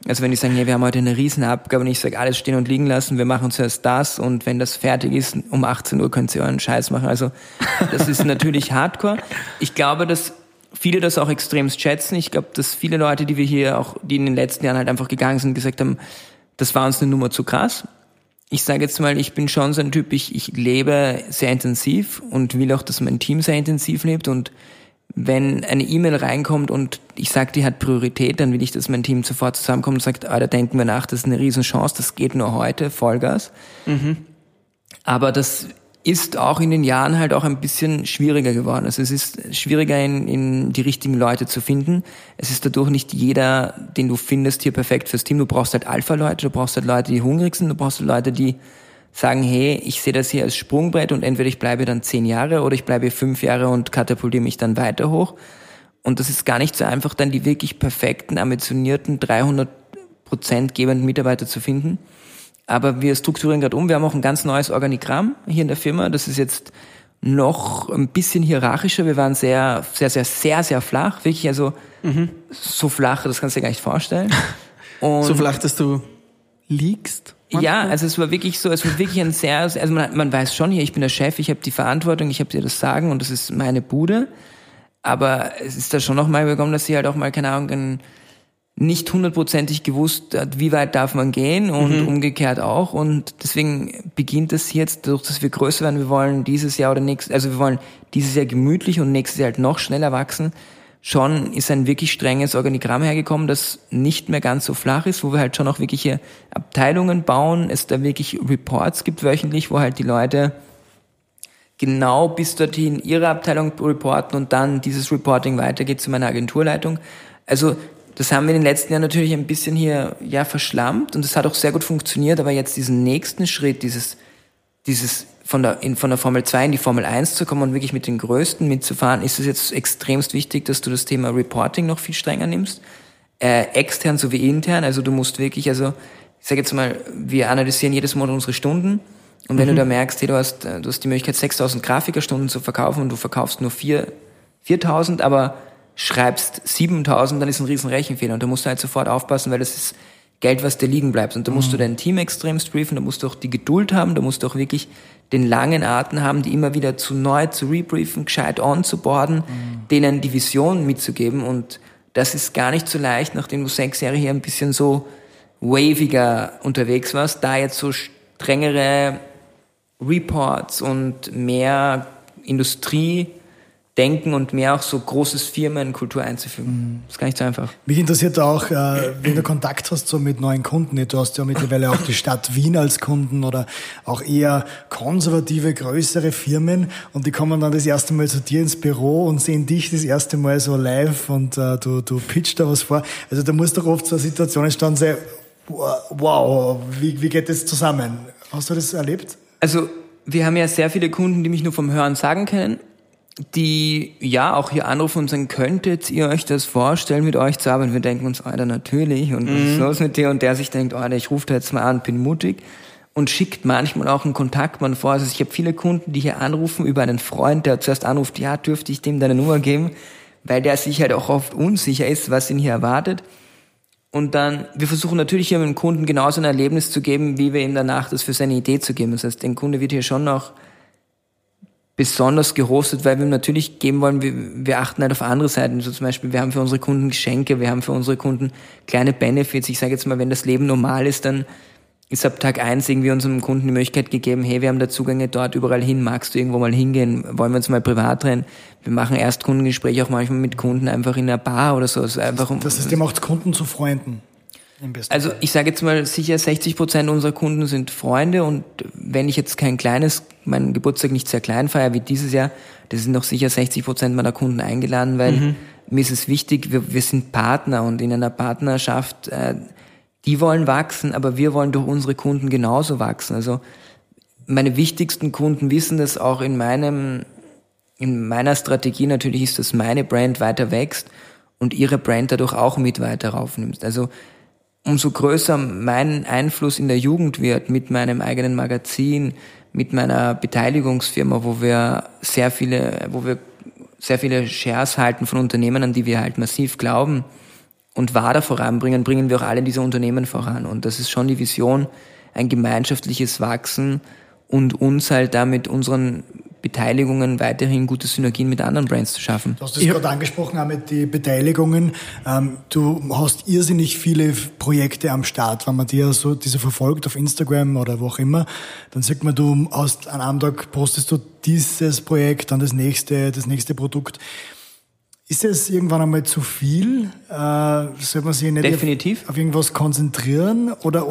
Also wenn die sagen, nee, wir haben heute eine Riesenabgabe und ich sage, alles stehen und liegen lassen, wir machen zuerst das und wenn das fertig ist, um 18 Uhr könnt ihr euren Scheiß machen. Also das ist natürlich hardcore. Ich glaube, dass viele das auch extremst schätzen. Ich glaube, dass viele Leute, die wir hier auch, die in den letzten Jahren halt einfach gegangen sind, gesagt haben, das war uns eine Nummer zu krass. Ich sage jetzt mal, ich bin schon so ein Typ, ich lebe sehr intensiv und will auch, dass mein Team sehr intensiv lebt und wenn eine E-Mail reinkommt und ich sage, die hat Priorität, dann will ich, dass mein Team sofort zusammenkommt und sagt, da denken wir nach, das ist eine Riesenchance, das geht nur heute, Vollgas. Mhm. Aber das ist auch in den Jahren halt auch ein bisschen schwieriger geworden. Also es ist schwieriger, in die richtigen Leute zu finden. Es ist dadurch nicht jeder, den du findest, hier perfekt fürs Team. Du brauchst halt Alpha-Leute, du brauchst halt Leute, die hungrig sind, du brauchst halt Leute, die sagen, hey, ich sehe das hier als Sprungbrett und entweder ich bleibe dann 10 Jahre oder ich bleibe 5 Jahre und katapultiere mich dann weiter hoch. Und das ist gar nicht so einfach, dann die wirklich perfekten, ambitionierten, 300% gebenden Mitarbeiter zu finden. Aber wir strukturieren gerade um. Wir haben auch ein ganz neues Organigramm hier in der Firma. Das ist jetzt noch ein bisschen hierarchischer. Wir waren sehr flach. Wirklich, also so flach, das kannst du dir gar nicht vorstellen. Und so flach, dass du liegst? Manchmal? Ja, also es war wirklich ein sehr, also man weiß schon hier, ich bin der Chef, ich habe die Verantwortung, ich habe dir das Sagen und das ist meine Bude, aber es ist da schon noch mal gekommen, dass sie halt auch mal, keine Ahnung, nicht 100%ig gewusst hat, wie weit darf man gehen und umgekehrt auch und deswegen beginnt das jetzt, dadurch, dass wir größer werden, wir wollen dieses Jahr gemütlich und nächstes Jahr halt noch schneller wachsen, schon ist ein wirklich strenges Organigramm hergekommen, das nicht mehr ganz so flach ist, wo wir halt schon auch wirkliche Abteilungen bauen, es da wirklich Reports gibt wöchentlich, wo halt die Leute genau bis dorthin ihre Abteilung reporten und dann dieses Reporting weitergeht zu meiner Agenturleitung. Also das haben wir in den letzten Jahren natürlich ein bisschen hier ja verschlammt und das hat auch sehr gut funktioniert, aber jetzt diesen nächsten Schritt, dieses von der Formel 2 in die Formel 1 zu kommen und wirklich mit den Größten mitzufahren, ist es jetzt extremst wichtig, dass du das Thema Reporting noch viel strenger nimmst, extern sowie intern. Also du musst wirklich, also ich sage jetzt mal, wir analysieren jedes Monat unsere Stunden und wenn du da merkst, hey, du hast die Möglichkeit, 6.000 Grafikerstunden zu verkaufen und du verkaufst nur 4.000, aber schreibst 7.000, dann ist ein riesen Rechenfehler und da musst du halt sofort aufpassen, weil das ist Geld, was dir liegen bleibt. Und da musst du dein Team extremst briefen, da musst du auch die Geduld haben, da musst du auch wirklich den langen Atem haben, die immer wieder zu neu zu rebriefen, gescheit onzuboarden, denen die Vision mitzugeben. Und das ist gar nicht so leicht, nachdem du 6 Jahre hier ein bisschen so waviger unterwegs warst, da jetzt so strengere Reports und mehr Industrie denken und mehr auch so großes Firmenkultur einzufügen. Das ist gar nicht so einfach. Mich interessiert auch, wenn du Kontakt hast so mit neuen Kunden. Du hast ja mittlerweile auch die Stadt Wien als Kunden oder auch eher konservative, größere Firmen und die kommen dann das erste Mal zu dir ins Büro und sehen dich das erste Mal so live und du pitchst da was vor. Also da muss doch oft so eine Situation entstanden sein, wow, wie geht das zusammen? Hast du das erlebt? Also wir haben ja sehr viele Kunden, die mich nur vom Hören sagen kennen, die ja auch hier anrufen und sagen, könntet ihr euch das vorstellen, mit euch zu arbeiten? Wir denken uns, Alter, natürlich. Und was ist los mit dir? Und der sich denkt, Alter, ich rufe da jetzt mal an, bin mutig. Und schickt manchmal auch einen Kontaktmann vor. Also ich habe viele Kunden, die hier anrufen über einen Freund, der zuerst anruft, ja, dürfte ich dem deine Nummer geben? Weil der sich halt auch oft unsicher ist, was ihn hier erwartet. Und dann, wir versuchen natürlich hier dem Kunden genauso ein Erlebnis zu geben, wie wir ihm danach das für seine Idee zu geben. Das heißt, der Kunde wird hier schon noch besonders gehostet, weil wir natürlich geben wollen, wir achten halt auf andere Seiten. So zum Beispiel, wir haben für unsere Kunden Geschenke, wir haben für unsere Kunden kleine Benefits. Ich sage jetzt mal, wenn das Leben normal ist, dann ist ab Tag 1 irgendwie unserem Kunden die Möglichkeit gegeben, hey, wir haben da Zugänge dort überall hin, magst du irgendwo mal hingehen, wollen wir uns mal privat trennen? Wir machen Erstkundengespräche auch manchmal mit Kunden einfach in einer Bar oder so. Also einfach, das System macht Kunden zu Freunden. Also ich sage jetzt mal, sicher 60% unserer Kunden sind Freunde und wenn ich jetzt meinen Geburtstag nicht sehr klein feiere wie dieses Jahr, das sind noch sicher 60% meiner Kunden eingeladen, weil mir ist es wichtig, wir sind Partner und in einer Partnerschaft, die wollen wachsen, aber wir wollen durch unsere Kunden genauso wachsen. Also meine wichtigsten Kunden wissen das auch in meiner Strategie natürlich ist, dass meine Brand weiter wächst und ihre Brand dadurch auch mit weiter raufnimmst. Also umso größer mein Einfluss in der Jugend wird mit meinem eigenen Magazin, mit meiner Beteiligungsfirma, wo wir sehr viele Shares halten von Unternehmen, an die wir halt massiv glauben und Wada voranbringen, bringen wir auch alle diese Unternehmen voran. Und das ist schon die Vision, ein gemeinschaftliches Wachsen und uns halt damit unseren Beteiligungen weiterhin gute Synergien mit anderen Brands zu schaffen. Du hast das gerade angesprochen, auch mit den Beteiligungen. Du hast irrsinnig viele Projekte am Start. Wenn man dir so diese verfolgt auf Instagram oder wo auch immer, dann sieht man, du hast an einem Tag postest du dieses Projekt, dann das nächste Produkt. Ist es irgendwann einmal zu viel? Sollte man sich nicht auf irgendwas konzentrieren? Oder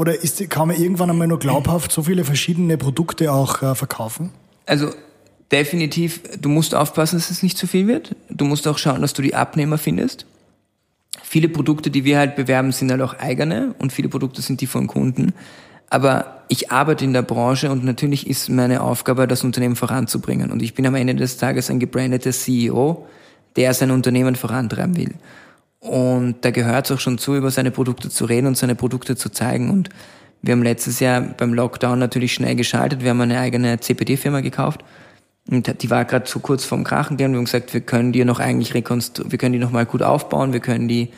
kann man irgendwann einmal nur glaubhaft so viele verschiedene Produkte auch verkaufen? Also definitiv, du musst aufpassen, dass es nicht zu viel wird. Du musst auch schauen, dass du die Abnehmer findest. Viele Produkte, die wir halt bewerben, sind halt auch eigene und viele Produkte sind die von Kunden. Aber ich arbeite in der Branche und natürlich ist meine Aufgabe, das Unternehmen voranzubringen. Und ich bin am Ende des Tages ein gebrandeter CEO, der sein Unternehmen vorantreiben will. Und da gehört es auch schon zu, über seine Produkte zu reden und seine Produkte zu zeigen. Und wir haben letztes Jahr beim Lockdown natürlich schnell geschaltet. Wir haben eine eigene CPD-Firma gekauft. Und die war gerade so kurz vorm Krachen. Die haben gesagt, wir können die noch mal gut aufbauen, wir können die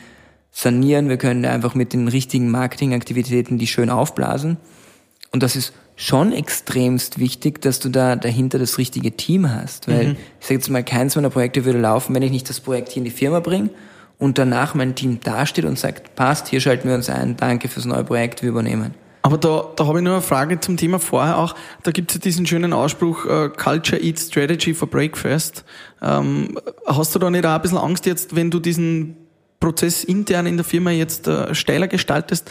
sanieren, wir können einfach mit den richtigen Marketingaktivitäten die schön aufblasen. Und das ist schon extremst wichtig, dass du da dahinter das richtige Team hast, weil ich sage jetzt mal, keins meiner Projekte würde laufen, wenn ich nicht das Projekt hier in die Firma bringe und danach mein Team dasteht und sagt, passt, hier schalten wir uns ein, danke fürs neue Projekt, wir übernehmen. Aber da habe ich nur eine Frage zum Thema vorher auch. Da gibt es ja diesen schönen Ausspruch, Culture Eats Strategy for Breakfast. Hast du da nicht auch ein bisschen Angst jetzt, wenn du diesen Prozess intern in der Firma jetzt steiler gestaltest,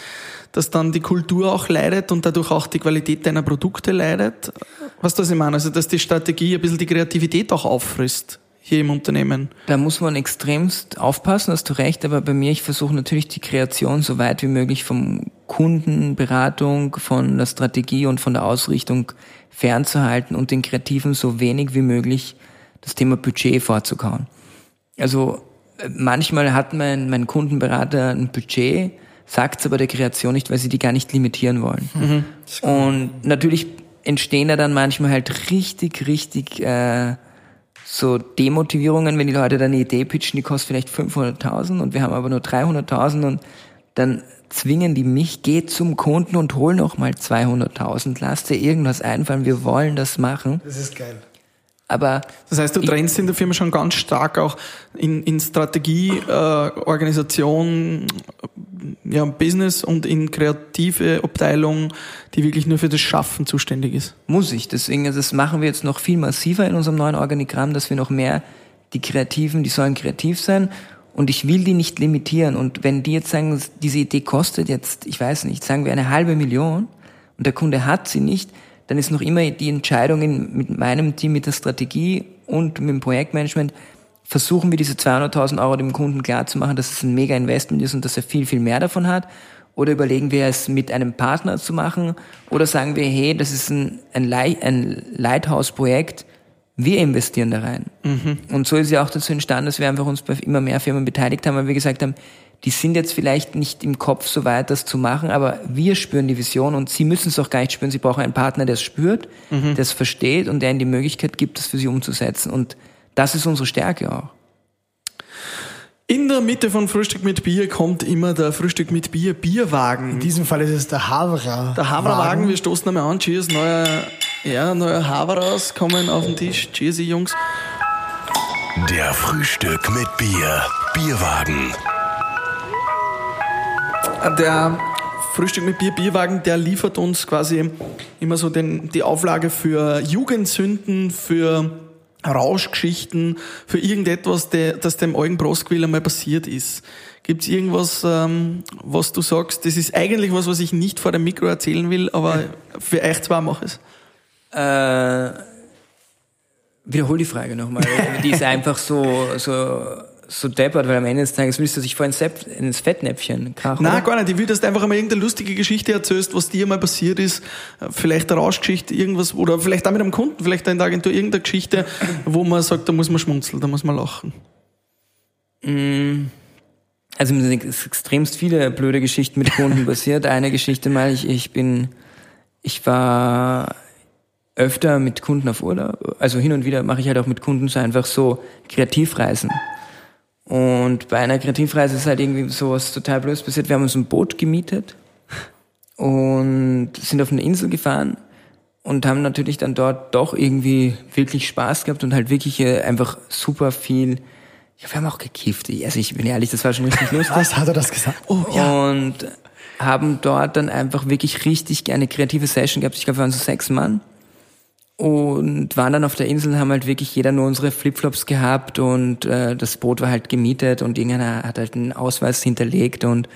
dass dann die Kultur auch leidet und dadurch auch die Qualität deiner Produkte leidet? Weißt du, was ich meine? Also, dass die Strategie ein bisschen die Kreativität auch auffrisst hier im Unternehmen. Da muss man extremst aufpassen, hast du recht, aber bei mir, ich versuche natürlich die Kreation so weit wie möglich vom Kundenberatung, von der Strategie und von der Ausrichtung fernzuhalten und den Kreativen so wenig wie möglich das Thema Budget vorzukauen. Also manchmal hat mein Kundenberater ein Budget, sagt es aber der Kreation nicht, weil sie die gar nicht limitieren wollen. Mhm. Und natürlich entstehen da dann manchmal halt richtig so Demotivierungen, wenn die Leute dann eine Idee pitchen, die kostet vielleicht 500.000 und wir haben aber nur 300.000 und dann zwingen die mich, geh zum Kunden und hol noch mal 200.000, lass dir irgendwas einfallen, wir wollen das machen. Das ist geil. Aber das heißt, du trennst in der Firma schon ganz stark auch in Strategie, Organisation, ja, Business und in kreative Abteilung, die wirklich nur für das Schaffen zuständig ist. Muss ich, deswegen, das machen wir jetzt noch viel massiver in unserem neuen Organigramm, dass wir noch mehr die Kreativen, die sollen kreativ sein. Und ich will die nicht limitieren. Und wenn die jetzt sagen, diese Idee kostet jetzt, ich weiß nicht, sagen wir 500.000 und der Kunde hat sie nicht, dann ist noch immer die Entscheidung mit meinem Team, mit der Strategie und mit dem Projektmanagement, versuchen wir diese 200.000 € dem Kunden klarzumachen, dass es ein Mega-Investment ist und dass er viel, viel mehr davon hat. Oder überlegen wir es mit einem Partner zu machen. Oder sagen wir, hey, das ist ein Lighthouse-Projekt, wir investieren da rein. Mhm. Und so ist ja auch dazu entstanden, dass wir einfach uns bei immer mehr Firmen beteiligt haben, weil wir gesagt haben, die sind jetzt vielleicht nicht im Kopf so weit, das zu machen, aber wir spüren die Vision und sie müssen es auch gar nicht spüren. Sie brauchen einen Partner, der es spürt, der es versteht und der ihnen die Möglichkeit gibt, das für sie umzusetzen. Und das ist unsere Stärke auch. In der Mitte von Frühstück mit Bier kommt immer der Frühstück mit Bier Bierwagen. In diesem Fall ist es der Haberer. Der Haberer-Wagen, wir stoßen einmal an. Cheers, neuer Haberers kommen auf den Tisch. Cheers, ihr Jungs. Der Frühstück mit Bier Bierwagen. Der Frühstück mit Bier Bierwagen, der liefert uns quasi immer so die Auflage für Jugendsünden, für Rauschgeschichten, für irgendetwas, das dem Eugen Proskwill einmal passiert ist. Gibt's irgendwas, was du sagst, das ist eigentlich was ich nicht vor dem Mikro erzählen will, aber für euch zwei mache ich es? Wiederhol die Frage nochmal. Die ist einfach so deppert, weil am Ende des Tages willst du dich vor ins Fettnäpfchen krachen. Nein, gar nicht. Ich will, dass du einfach einmal irgendeine lustige Geschichte erzählst, was dir mal passiert ist. Vielleicht eine Rauschgeschichte, irgendwas, oder vielleicht auch mit einem Kunden, vielleicht in der Agentur, irgendeine Geschichte, wo man sagt, da muss man schmunzeln, da muss man lachen. Also mir sind extremst viele blöde Geschichten mit Kunden passiert. Eine Geschichte mal, ich war öfter mit Kunden auf Urlaub, also hin und wieder mache ich halt auch mit Kunden so einfach so Kreativreisen. Und bei einer Kreativreise ist halt irgendwie sowas total Blödes passiert. Wir haben uns ein Boot gemietet und sind auf eine Insel gefahren und haben natürlich dann dort doch irgendwie wirklich Spaß gehabt und halt wirklich einfach super viel. Ja, wir haben auch gekifft. Also ich bin ehrlich, das war schon richtig lustig. Was hat er das gesagt? Oh, ja. Und haben dort dann einfach wirklich richtig eine kreative Session gehabt. Ich glaube, wir waren so 6 Mann. Und waren dann auf der Insel, haben halt wirklich jeder nur unsere Flipflops gehabt und das Boot war halt gemietet und irgendeiner hat halt einen Ausweis hinterlegt und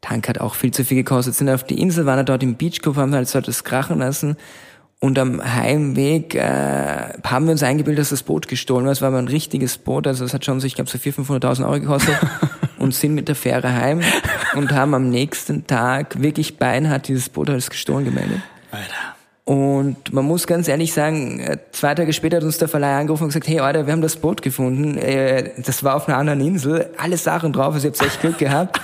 Tank hat auch viel zu viel gekostet. Sind auf die Insel, waren dann dort im Beachclub, haben halt so das krachen lassen und am Heimweg haben wir uns eingebildet, dass das Boot gestohlen war. Es war aber ein richtiges Boot, also es hat schon so, ich glaube, so 400.000, 500.000 € gekostet und sind mit der Fähre heim und haben am nächsten Tag wirklich beinhart dieses Boot als gestohlen gemeldet. Alter. Und man muss ganz ehrlich sagen, 2 Tage später hat uns der Verleih angerufen und gesagt, hey Alter, wir haben das Boot gefunden, das war auf einer anderen Insel, alle Sachen drauf, also ihr habt echt Glück gehabt.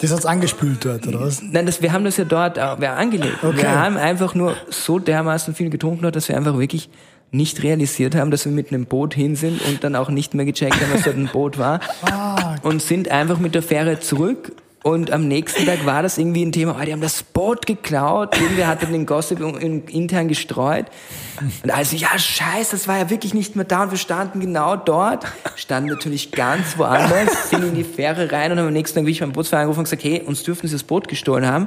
Das hat's angespült dort, oder was? Nein, wir haben das ja dort angelegt. Okay. Wir haben einfach nur so dermaßen viel getrunken dort, dass wir einfach wirklich nicht realisiert haben, dass wir mit einem Boot hin sind und dann auch nicht mehr gecheckt haben, dass dort ein Boot war. Und sind einfach mit der Fähre zurück. Und am nächsten Tag war das irgendwie ein Thema, oh, die haben das Boot geklaut, irgendwer hat dann den Gossip intern gestreut. Und also, ja, scheiße, das war ja wirklich nicht mehr da und wir standen genau dort, standen natürlich ganz woanders, sind in die Fähre rein und haben am nächsten Tag wirklich beim Bootsfahrer angerufen und gesagt, hey, uns dürfen sie das Boot gestohlen haben.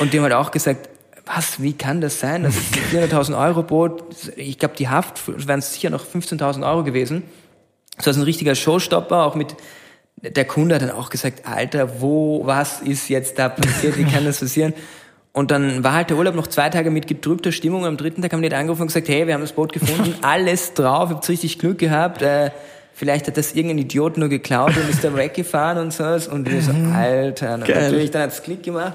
Und dem hat auch gesagt, was, wie kann das sein? Das ist 400.000 Euro Brot. Ich glaube, die Haft wären sicher noch 15.000 Euro gewesen. Das war ein richtiger Showstopper, auch mit, der Kunde hat dann auch gesagt, Alter, was ist jetzt da passiert? Wie kann das passieren? Und dann war halt der Urlaub noch 2 Tage mit gedrückter Stimmung. Und am 3. Tag haben die dann angerufen und gesagt, hey, wir haben das Boot gefunden, alles drauf, ihr habt richtig Glück gehabt. Vielleicht hat das irgendein Idiot nur geklaut und ist dann weggefahren und so. Und wir so, Alter. Und natürlich, dann hat's Klick gemacht.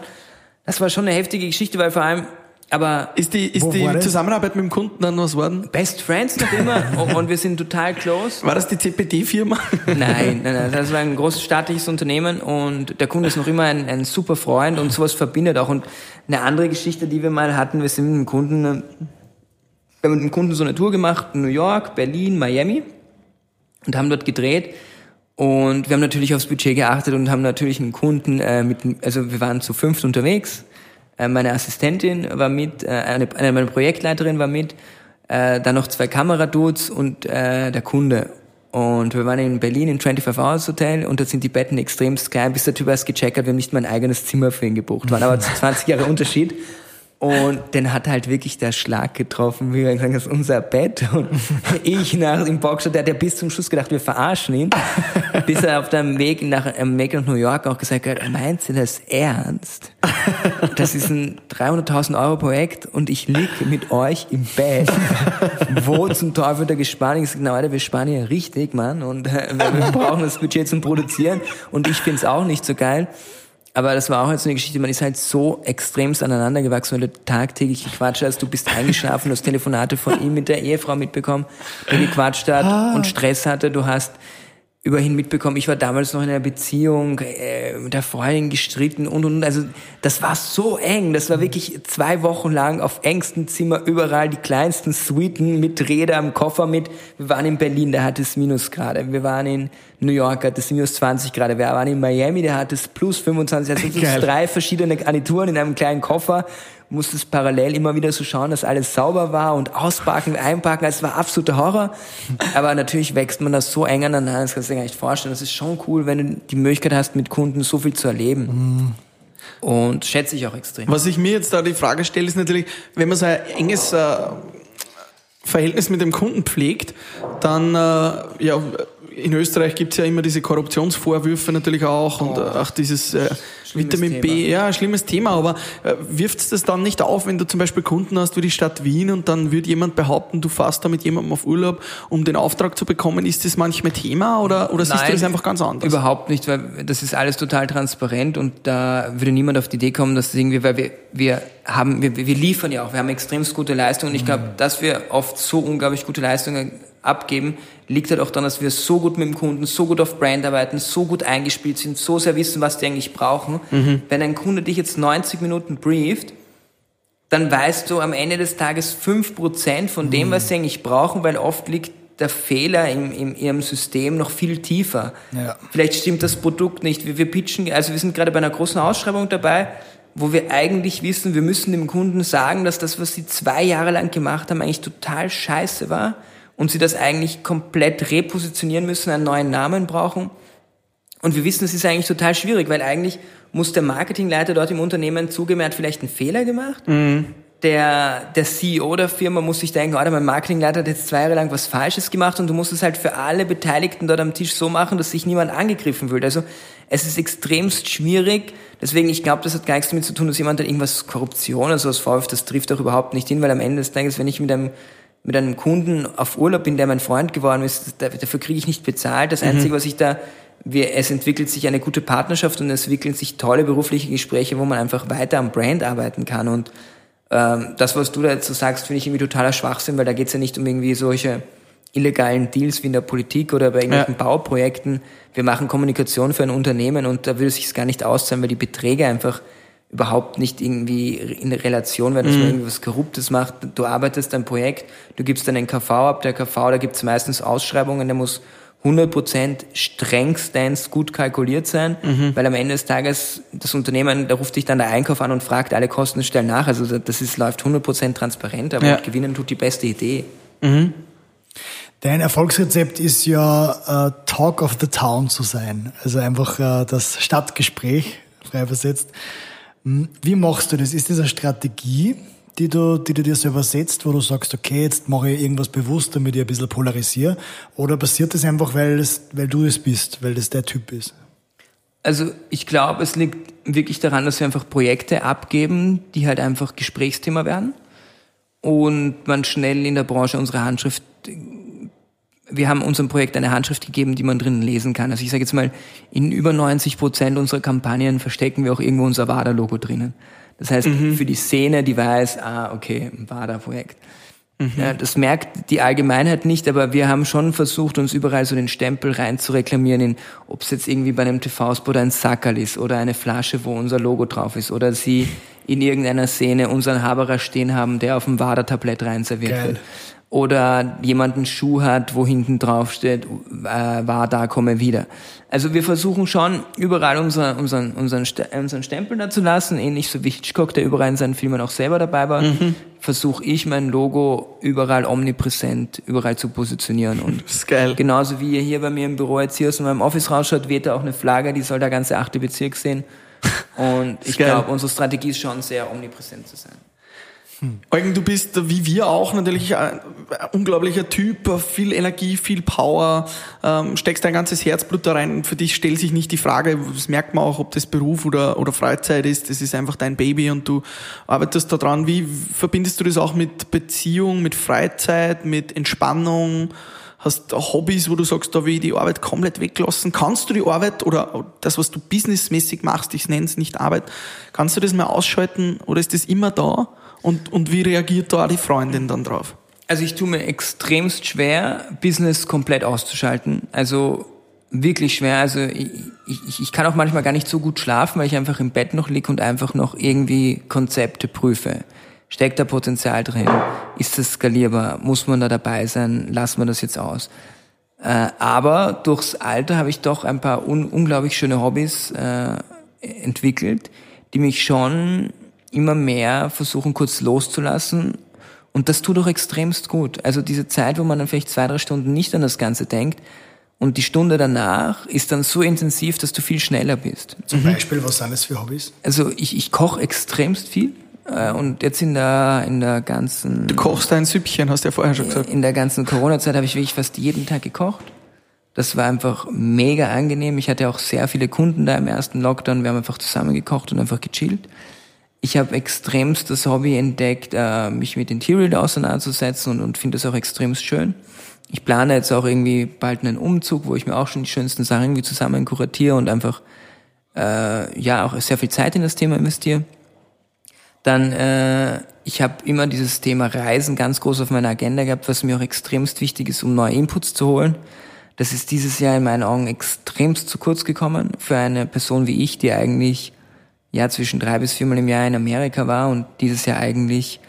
Das war schon eine heftige Geschichte, weil vor allem, aber... Ist die Zusammenarbeit mit dem Kunden dann was worden? Best Friends noch immer und wir sind total close. War das die CPD-Firma? Nein, das war ein großes staatliches Unternehmen und der Kunde ist noch immer ein super Freund und sowas verbindet auch. Und eine andere Geschichte, die wir mal hatten, wir haben mit dem Kunden so eine Tour gemacht, New York, Berlin, Miami und haben dort gedreht. Und wir haben natürlich aufs Budget geachtet und haben natürlich einen Kunden wir waren zu 5 unterwegs. Meine Assistentin war mit, meine Projektleiterin war mit, dann noch 2 Kameradudes und der Kunde. Und wir waren in Berlin im 25-Hours-Hotel und da sind die Betten extrem klein, bis der Typ erst gecheckt hat, wir haben nicht mal ein eigenes Zimmer für ihn gebucht. Waren aber 20 Jahre Unterschied. Und den hat halt wirklich der Schlag getroffen, wie wir gesagt haben, das ist unser Bett. Und ich nach dem Boxer, der hat ja bis zum Schluss gedacht, wir verarschen ihn. Bis er auf dem Weg nach New York auch gesagt hat, meinst du das ernst? Das ist ein 300.000 Euro Projekt und ich lieg mit euch im Bett. Wo zum Teufel der Gespanien? Ich sage, na Alter, wir sparen ja richtig, Mann. Und wir brauchen das Budget zum Produzieren. Und ich find's auch nicht so geil. Aber das war auch jetzt so eine Geschichte, man ist halt so extremst aneinander gewachsen, weil du tagtäglich gequatscht hast, du bist eingeschlafen, du hast Telefonate von ihm mit der Ehefrau mitbekommen, der gequatscht hat und Stress hatte, du hast überhin mitbekommen, ich war damals noch in einer Beziehung, mit der Freundin gestritten und. Also das war so eng, das war wirklich 2 Wochen lang auf engstem Zimmer, überall die kleinsten Suiten mit Räder am Koffer mit. Wir waren in Berlin, da hatte es Minusgrade, wir waren in New York, da hatte es minus 20 Grad, wir waren in Miami, da hatte es plus 25, also 3 verschiedene Garnituren in einem kleinen Koffer. Musstest parallel immer wieder so schauen, dass alles sauber war und auspacken, einpacken. Es war absoluter Horror. Aber natürlich wächst man das so eng aneinander, das kannst du dir gar nicht vorstellen. Das ist schon cool, wenn du die Möglichkeit hast, mit Kunden so viel zu erleben. Und schätze ich auch extrem. Was ich mir jetzt da die Frage stelle, ist natürlich, wenn man so ein enges Verhältnis mit dem Kunden pflegt, dann, in Österreich gibt's ja immer diese Korruptionsvorwürfe natürlich auch und auch dieses Vitamin B, ja, schlimmes Thema, aber wirft's das dann nicht auf, wenn du zum Beispiel Kunden hast wie die Stadt Wien und dann wird jemand behaupten, du fährst da mit jemandem auf Urlaub, um den Auftrag zu bekommen, ist das manchmal Thema oder siehst du das einfach ganz anders? Überhaupt nicht, weil das ist alles total transparent und da würde niemand auf die Idee kommen, dass das irgendwie, weil wir liefern ja auch, wir haben extrem gute Leistungen und ich glaube, dass wir oft so unglaublich gute Leistungen abgeben, liegt halt auch daran, dass wir so gut mit dem Kunden, so gut auf Brand arbeiten, so gut eingespielt sind, so sehr wissen, was die eigentlich brauchen. Wenn ein Kunde dich jetzt 90 Minuten brieft, dann weißt du am Ende des Tages 5% von dem, was sie eigentlich brauchen, weil oft liegt der Fehler in ihrem System noch viel tiefer. Ja. Vielleicht stimmt das Produkt nicht. Wir pitchen, also wir sind gerade bei einer großen Ausschreibung dabei, wo wir eigentlich wissen, wir müssen dem Kunden sagen, dass das, was sie 2 Jahre lang gemacht haben, eigentlich total scheiße war. Und sie das eigentlich komplett repositionieren müssen, einen neuen Namen brauchen. Und wir wissen, das ist eigentlich total schwierig, weil eigentlich muss der Marketingleiter dort im Unternehmen zugeben, er hat vielleicht einen Fehler gemacht. Der CEO der Firma muss sich denken, mein Marketingleiter hat jetzt 2 Jahre lang was Falsches gemacht und du musst es halt für alle Beteiligten dort am Tisch so machen, dass sich niemand angegriffen fühlt. Also es ist extremst schwierig. Deswegen, ich glaube, das hat gar nichts damit zu tun, dass jemand dann irgendwas Korruption oder sowas vorwirft. Das trifft auch überhaupt nicht hin, weil am Ende des Tages, wenn ich mit einem Kunden auf Urlaub bin, der mein Freund geworden ist, dafür kriege ich nicht bezahlt. Das Einzige, was ich es entwickelt sich eine gute Partnerschaft und es entwickeln sich tolle berufliche Gespräche, wo man einfach weiter am Brand arbeiten kann. Und das, was du da jetzt so sagst, finde ich irgendwie totaler Schwachsinn, weil da geht's ja nicht um irgendwie solche illegalen Deals wie in der Politik oder bei irgendwelchen Bauprojekten. Wir machen Kommunikation für ein Unternehmen und da würde es sich gar nicht auszahlen, weil die Beträge einfach überhaupt nicht irgendwie in Relation werden, dass man irgendwie was Korruptes macht. Du arbeitest ein Projekt, du gibst dann einen KV ab, der KV, da gibt's meistens Ausschreibungen, der muss 100% strengstens gut kalkuliert sein, weil am Ende des Tages das Unternehmen, da ruft dich dann der Einkauf an und fragt alle Kostenstellen nach. Also das läuft 100% transparent, aber mit Gewinnen tut die beste Idee. Dein Erfolgsrezept ist ja Talk of the Town zu sein, also einfach das Stadtgespräch, frei übersetzt. Wie machst du das? Ist das eine Strategie, die du dir selber setzt, wo du sagst, okay, jetzt mache ich irgendwas bewusst, damit ich ein bisschen polarisiere? Oder passiert das einfach, weil du es bist, weil das der Typ ist? Also ich glaube, es liegt wirklich daran, dass wir einfach Projekte abgeben, die halt einfach Gesprächsthema werden und man schnell in der Branche unsere Handschrift... Wir haben unserem Projekt eine Handschrift gegeben, die man drinnen lesen kann. Also ich sage jetzt mal, in über 90% unserer Kampagnen verstecken wir auch irgendwo unser Wada-Logo drinnen. Das heißt, für die Szene, die weiß, okay, ein Wada-Projekt. Ja, das merkt die Allgemeinheit nicht, aber wir haben schon versucht, uns überall so den Stempel reinzureklamieren, ob es jetzt irgendwie bei einem TV-Spot ein Sackerl ist oder eine Flasche, wo unser Logo drauf ist oder sie in irgendeiner Szene unseren Haberer stehen haben, der auf dem Wada-Tablett rein serviert wird. Oder jemand einen Schuh hat, wo hinten drauf steht, war da, komme wieder. Also wir versuchen schon, überall unseren Stempel da zu lassen, ähnlich so wie Hitchcock, der überall in seinen Filmen auch selber dabei war, versuche ich mein Logo überall omnipräsent, überall zu positionieren. Und das ist geil. Genauso wie ihr hier bei mir im Büro jetzt hier aus meinem Office rausschaut, weht da auch eine Flagge, die soll der ganze 8. Bezirk sehen. Und ich glaube, unsere Strategie ist schon sehr omnipräsent zu sein. Eugen, du bist, wie wir auch, natürlich ein unglaublicher Typ, viel Energie, viel Power, steckst dein ganzes Herzblut da rein und für dich stellt sich nicht die Frage, das merkt man auch, ob das Beruf oder Freizeit ist, das ist einfach dein Baby und du arbeitest da dran. Wie verbindest du das auch mit Beziehung, mit Freizeit, mit Entspannung? Hast Hobbys, wo du sagst, da will ich die Arbeit komplett weglassen? Kannst du die Arbeit oder das, was du businessmäßig machst, ich nenne es nicht Arbeit, kannst du das mal ausschalten oder ist das immer da? Und wie reagiert da die Freundin dann drauf? Also ich tue mir extremst schwer, Business komplett auszuschalten. Also wirklich schwer. Also ich kann auch manchmal gar nicht so gut schlafen, weil ich einfach im Bett noch liege und einfach noch irgendwie Konzepte prüfe. Steckt da Potenzial drin? Ist das skalierbar? Muss man da dabei sein? Lassen wir das jetzt aus? Aber durchs Alter habe ich doch ein paar unglaublich schöne Hobbys entwickelt, die mich schon... immer mehr versuchen, kurz loszulassen. Und das tut auch extremst gut. Also diese Zeit, wo man dann vielleicht 2-3 Stunden nicht an das Ganze denkt und die Stunde danach ist dann so intensiv, dass du viel schneller bist. Zum Beispiel, was sind das für Hobbys? Also ich koche extremst viel und jetzt in der ganzen... Du kochst ein Süppchen, hast du ja vorher schon gesagt. In der ganzen Corona-Zeit habe ich wirklich fast jeden Tag gekocht. Das war einfach mega angenehm. Ich hatte auch sehr viele Kunden da im ersten Lockdown. Wir haben einfach zusammen gekocht und einfach gechillt. Ich habe extremst das Hobby entdeckt, mich mit Interior auseinanderzusetzen und finde das auch extremst schön. Ich plane jetzt auch irgendwie bald einen Umzug, wo ich mir auch schon die schönsten Sachen irgendwie zusammen kuratiere und einfach auch sehr viel Zeit in das Thema investiere. Dann, ich habe immer dieses Thema Reisen ganz groß auf meiner Agenda gehabt, was mir auch extremst wichtig ist, um neue Inputs zu holen. Das ist dieses Jahr in meinen Augen extremst zu kurz gekommen für eine Person wie ich, die eigentlich... ja, zwischen 3-4 Mal im Jahr in Amerika war und dieses Jahr eigentlich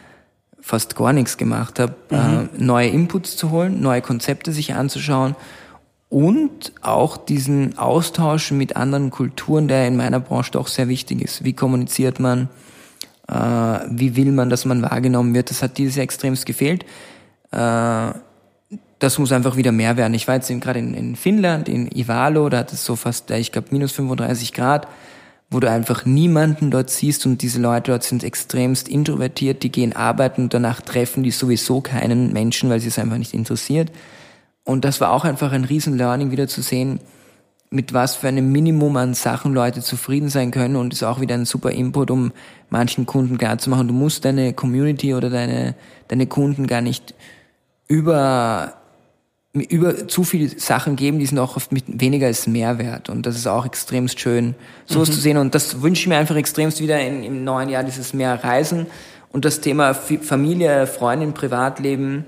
fast gar nichts gemacht habe, neue Inputs zu holen, neue Konzepte sich anzuschauen und auch diesen Austausch mit anderen Kulturen, der in meiner Branche doch sehr wichtig ist. Wie kommuniziert man, wie will man, dass man wahrgenommen wird? Das hat dieses Jahr extremst gefehlt. Das muss einfach wieder mehr werden. Ich war jetzt gerade in Finnland, in Ivalo, da hat es so fast, ich glaube, minus 35 Grad. Wo du einfach niemanden dort siehst und diese Leute dort sind extremst introvertiert, die gehen arbeiten und danach treffen die sowieso keinen Menschen, weil sie es einfach nicht interessiert. Und das war auch einfach ein Riesen-Learning, wieder zu sehen, mit was für einem Minimum an Sachen Leute zufrieden sein können und ist auch wieder ein super Input, um manchen Kunden klarzumachen, du musst deine Community oder deine Kunden gar nicht über zu viele Sachen geben, die sind auch oft mit weniger als Mehrwert und das ist auch extremst schön, sowas zu sehen und das wünsche ich mir einfach extremst wieder im neuen Jahr, dieses mehr Reisen und das Thema Familie, Freundin, Privatleben.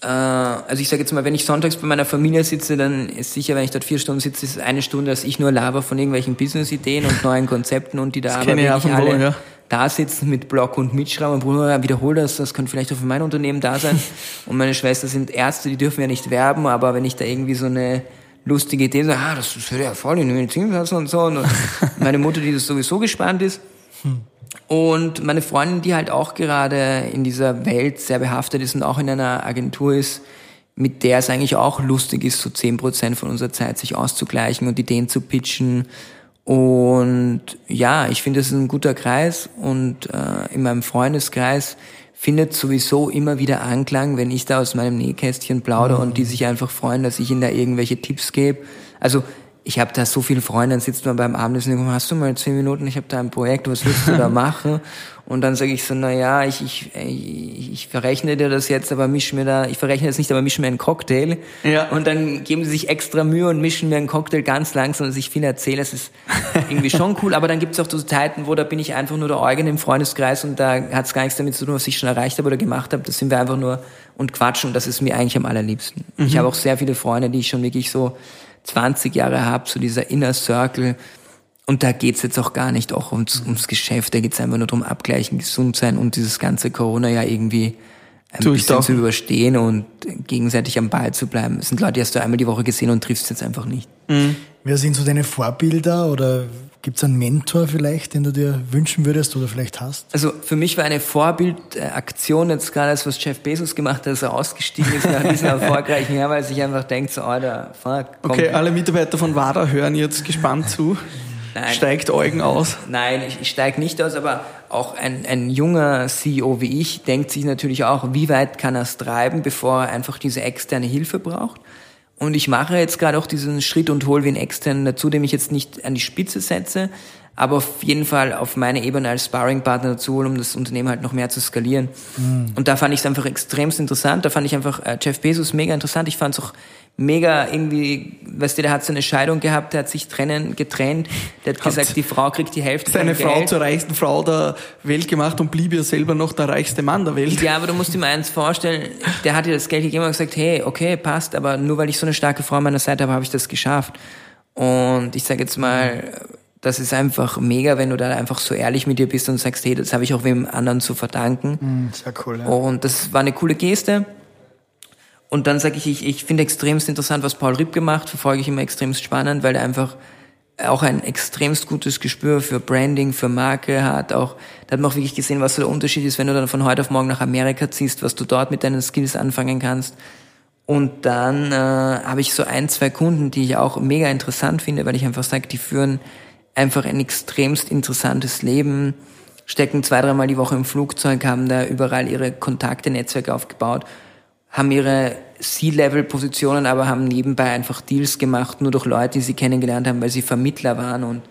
Also ich sage jetzt mal, wenn ich sonntags bei meiner Familie sitze, dann ist sicher, wenn ich dort 4 Stunden sitze, ist es 1 Stunde, dass ich nur laber von irgendwelchen Business-Ideen und neuen Konzepten und die da aber wirklich alle Wohl, ja. Da sitzen mit Blog und Mitschreiben und Bruder, wiederhol das könnte vielleicht auch für mein Unternehmen da sein. Und meine Schwester sind Ärzte, die dürfen ja nicht werben, aber wenn ich da irgendwie so eine lustige Idee sage, das würde ja voll in den Medizinklassen und so. Und meine Mutter, die das sowieso gespannt ist. Und meine Freundin, die halt auch gerade in dieser Welt sehr behaftet ist und auch in einer Agentur ist, mit der es eigentlich auch lustig ist, so 10% von unserer Zeit sich auszugleichen und Ideen zu pitchen Und ja, ich finde, es ist ein guter Kreis und in meinem Freundeskreis findet sowieso immer wieder Anklang, wenn ich da aus meinem Nähkästchen plaudere und die sich einfach freuen, dass ich ihnen da irgendwelche Tipps gebe. Also ich habe da so viele Freunde, dann sitzt man beim Abendessen und sagt, hast du mal 10 Minuten, ich habe da ein Projekt, was willst du da machen? Und dann sage ich so, naja, ich verrechne dir das jetzt, aber misch mir da, ich verrechne das nicht, aber misch mir einen Cocktail. Ja. Und dann geben sie sich extra Mühe und mischen mir einen Cocktail ganz langsam, dass ich viel erzähle. Das ist irgendwie schon cool, aber dann gibt's auch so Zeiten, wo da bin ich einfach nur der Eugen im Freundeskreis und da hat's gar nichts damit zu tun, was ich schon erreicht habe oder gemacht habe. Das sind wir einfach nur und quatschen und das ist mir eigentlich am allerliebsten. Mhm. Ich habe auch sehr viele Freunde, die ich schon wirklich so 20 Jahre habe, so dieser Inner Circle. Und da geht's jetzt auch gar nicht auch ums Geschäft, da geht's einfach nur drum, abgleichen, gesund sein und dieses ganze Corona-Jahr irgendwie ein bisschen zu überstehen und gegenseitig am Ball zu bleiben. Das sind Leute, die hast du einmal die Woche gesehen und triffst jetzt einfach nicht. Mhm. Wer sind so deine Vorbilder oder gibt's einen Mentor vielleicht, den du dir wünschen würdest oder vielleicht hast? Also für mich war eine Vorbildaktion jetzt gerade das, was Jeff Bezos gemacht hat, dass er ausgestiegen ist nach diesem erfolgreichen Jahr, weil sich einfach denkt, so, Alter, fuck. Komm. Okay, alle Mitarbeiter von Wada hören jetzt gespannt zu. Nein. Steigt Eugen aus? Nein, ich steige nicht aus, aber auch ein junger CEO wie ich denkt sich natürlich auch, wie weit kann er es treiben, bevor er einfach diese externe Hilfe braucht. Und ich mache jetzt gerade auch diesen Schritt und hole wen externen dazu, den ich jetzt nicht an die Spitze setze, aber auf jeden Fall auf meine Ebene als Sparringpartner dazu holen, um das Unternehmen halt noch mehr zu skalieren. Mhm. Und da fand ich es einfach extremst interessant. Da fand ich einfach Jeff Bezos mega interessant. Ich fand es auch mega irgendwie, weißt du, der hat so eine Scheidung gehabt, der hat sich getrennt, der hat gesagt, die Frau kriegt die Hälfte von Geld. Seine Frau zur reichsten Frau der Welt gemacht und blieb ja selber noch der reichste Mann der Welt. Ja, aber du musst dir mal eins vorstellen, der hat ihr das Geld gegeben und gesagt, hey, okay, passt, aber nur weil ich so eine starke Frau an meiner Seite habe, habe ich das geschafft. Und ich sage jetzt mal, das ist einfach mega, wenn du da einfach so ehrlich mit dir bist und sagst, hey, das habe ich auch wem anderen zu verdanken. Sehr cool, ja. Und das war eine coole Geste. Und dann sage ich finde extremst interessant, was Paul Riebke macht, verfolge ich immer extremst spannend, weil er einfach auch ein extremst gutes Gespür für Branding, für Marke hat. Auch, da hat man auch wirklich gesehen, was so der Unterschied ist, wenn du dann von heute auf morgen nach Amerika ziehst, was du dort mit deinen Skills anfangen kannst. Und dann habe ich so 1, 2 Kunden, die ich auch mega interessant finde, weil ich einfach sage, die führen einfach ein extremst interessantes Leben, stecken 2, 3 Mal die Woche im Flugzeug, haben da überall ihre Kontakte, Netzwerke aufgebaut, haben ihre C-Level-Positionen, aber haben nebenbei einfach Deals gemacht, nur durch Leute, die sie kennengelernt haben, weil sie Vermittler waren. Und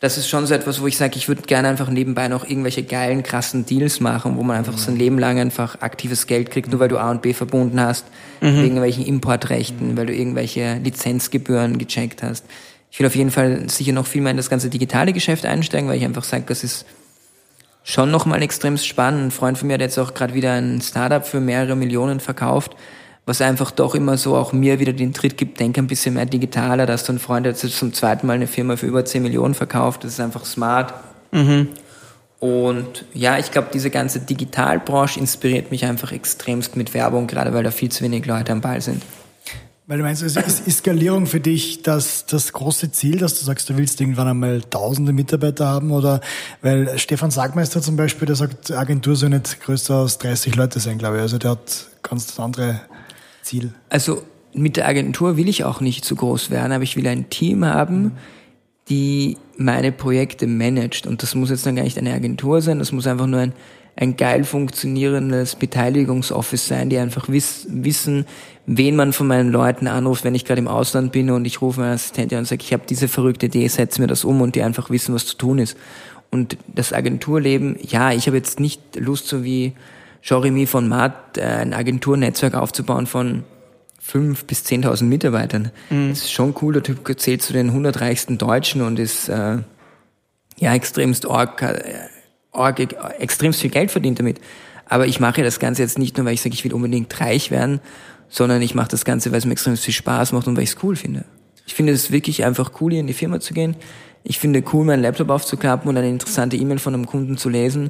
das ist schon so etwas, wo ich sage, ich würde gerne einfach nebenbei noch irgendwelche geilen, krassen Deals machen, wo man einfach sein Leben lang einfach aktives Geld kriegt, nur weil du A und B verbunden hast, mit irgendwelchen Importrechten, weil du irgendwelche Lizenzgebühren gecheckt hast. Ich will auf jeden Fall sicher noch viel mehr in das ganze digitale Geschäft einsteigen, weil ich einfach sage, das ist schon nochmal extrem spannend. Ein Freund von mir hat jetzt auch gerade wieder ein Startup für mehrere Millionen verkauft, was einfach doch immer so auch mir wieder den Tritt gibt, denke ein bisschen mehr digitaler, dass so ein Freund jetzt zum 2. Mal eine Firma für über 10 Millionen verkauft, das ist einfach smart. Mhm. Und ja, ich glaube, diese ganze Digitalbranche inspiriert mich einfach extremst mit Werbung, gerade weil da viel zu wenig Leute am Ball sind. Weil du meinst, also ist Skalierung für dich das große Ziel, dass du sagst, du willst irgendwann einmal tausende Mitarbeiter haben? Oder weil Stefan Sagmeister zum Beispiel, der sagt, Agentur soll nicht größer als 30 Leute sein, glaube ich. Also der hat ganz andere Ziel. Also mit der Agentur will ich auch nicht zu groß werden, aber ich will ein Team haben, die meine Projekte managt. Und das muss jetzt dann gar nicht eine Agentur sein, das muss einfach nur ein geil funktionierendes Beteiligungsoffice sein, die einfach wissen, wen man von meinen Leuten anruft, wenn ich gerade im Ausland bin und ich rufe meinen Assistenten an und sage, ich habe diese verrückte Idee, setz mir das um und die einfach wissen, was zu tun ist. Und das Agenturleben, ja, ich habe jetzt nicht Lust, so wie Jean-Rémy von Matt, ein Agenturnetzwerk aufzubauen von 5.000 bis 10.000 Mitarbeitern. Mhm. Das ist schon cool, der Typ zählt zu den 100 reichsten Deutschen und ist ja extremst extremst viel Geld verdient damit. Aber ich mache das Ganze jetzt nicht nur, weil ich sage, ich will unbedingt reich werden, sondern ich mache das Ganze, weil es mir extrem viel Spaß macht und weil ich es cool finde. Ich finde es wirklich einfach cool, hier in die Firma zu gehen. Ich finde cool, meinen Laptop aufzuklappen und eine interessante E-Mail von einem Kunden zu lesen,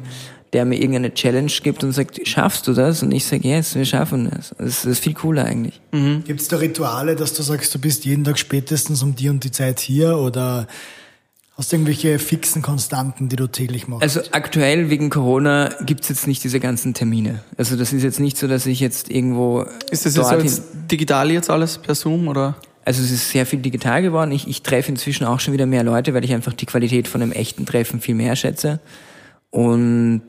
der mir irgendeine Challenge gibt und sagt, schaffst du das? Und ich sage, yes, wir schaffen das. Das ist viel cooler eigentlich. Mhm. Gibt es da Rituale, dass du sagst, du bist jeden Tag spätestens um die und die Zeit hier oder hast du irgendwelche fixen Konstanten, die du täglich machst? Also aktuell wegen Corona gibt's jetzt nicht diese ganzen Termine. Also das ist jetzt nicht so, dass ich jetzt irgendwo. Ist das jetzt digital jetzt alles per Zoom oder? Also es ist sehr viel digital geworden. Ich treffe inzwischen auch schon wieder mehr Leute, weil ich einfach die Qualität von einem echten Treffen viel mehr schätze. Und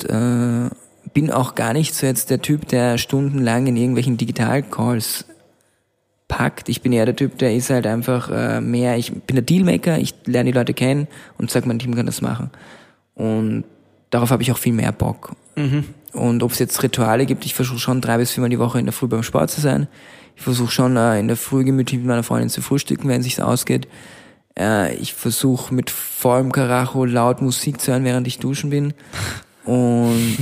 bin auch gar nicht so jetzt der Typ, der stundenlang in irgendwelchen Digital-Calls packt. Ich bin eher der Typ, der ist halt einfach mehr, ich bin der Dealmaker, ich lerne die Leute kennen und sage, mein Team kann das machen. Und darauf habe ich auch viel mehr Bock. Mhm. Und ob es jetzt Rituale gibt, ich versuche schon 3 bis 4 Mal die Woche in der Früh beim Sport zu sein. Ich versuche schon in der Früh gemütlich mit meiner Freundin zu frühstücken, wenn es sich ausgeht. Ich versuche mit vollem Karacho laut Musik zu hören, während ich duschen bin. Und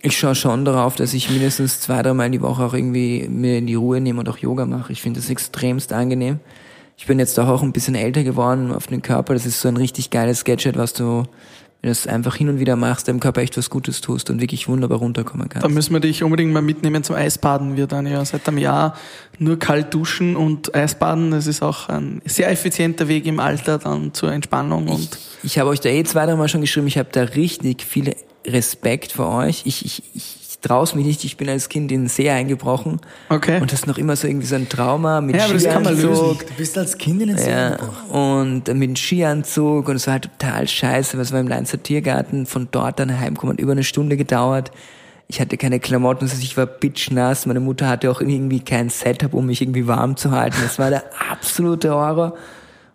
ich schaue schon darauf, dass ich mindestens 2-3 Mal die Woche auch irgendwie mir in die Ruhe nehme und auch Yoga mache. Ich finde das extremst angenehm. Ich bin jetzt auch ein bisschen älter geworden auf den Körper. Das ist so ein richtig geiles Gadget, was du, wenn du es einfach hin und wieder machst, deinem Körper echt was Gutes tust und wirklich wunderbar runterkommen kannst. Da müssen wir dich unbedingt mal mitnehmen zum Eisbaden. Wir dann ja seit einem Jahr nur kalt duschen und Eisbaden. Das ist auch ein sehr effizienter Weg im Alter dann zur Entspannung. Ich habe euch da 2-3 Mal schon geschrieben, ich habe da richtig viel Respekt vor euch. Ich traue es mich nicht, ich bin als Kind in den See eingebrochen. Okay. Und das ist noch immer so irgendwie so ein Trauma mit Skianzug. Du bist als Kind in den See eingebrochen. Und mit Skianzug und es war halt total scheiße, was war im Leinzer Tiergarten, von dort dann heimkommen, über 1 Stunde gedauert. Ich hatte keine Klamotten, also ich war bitchnass. Meine Mutter hatte auch irgendwie kein Setup, um mich irgendwie warm zu halten. Das war der absolute Horror.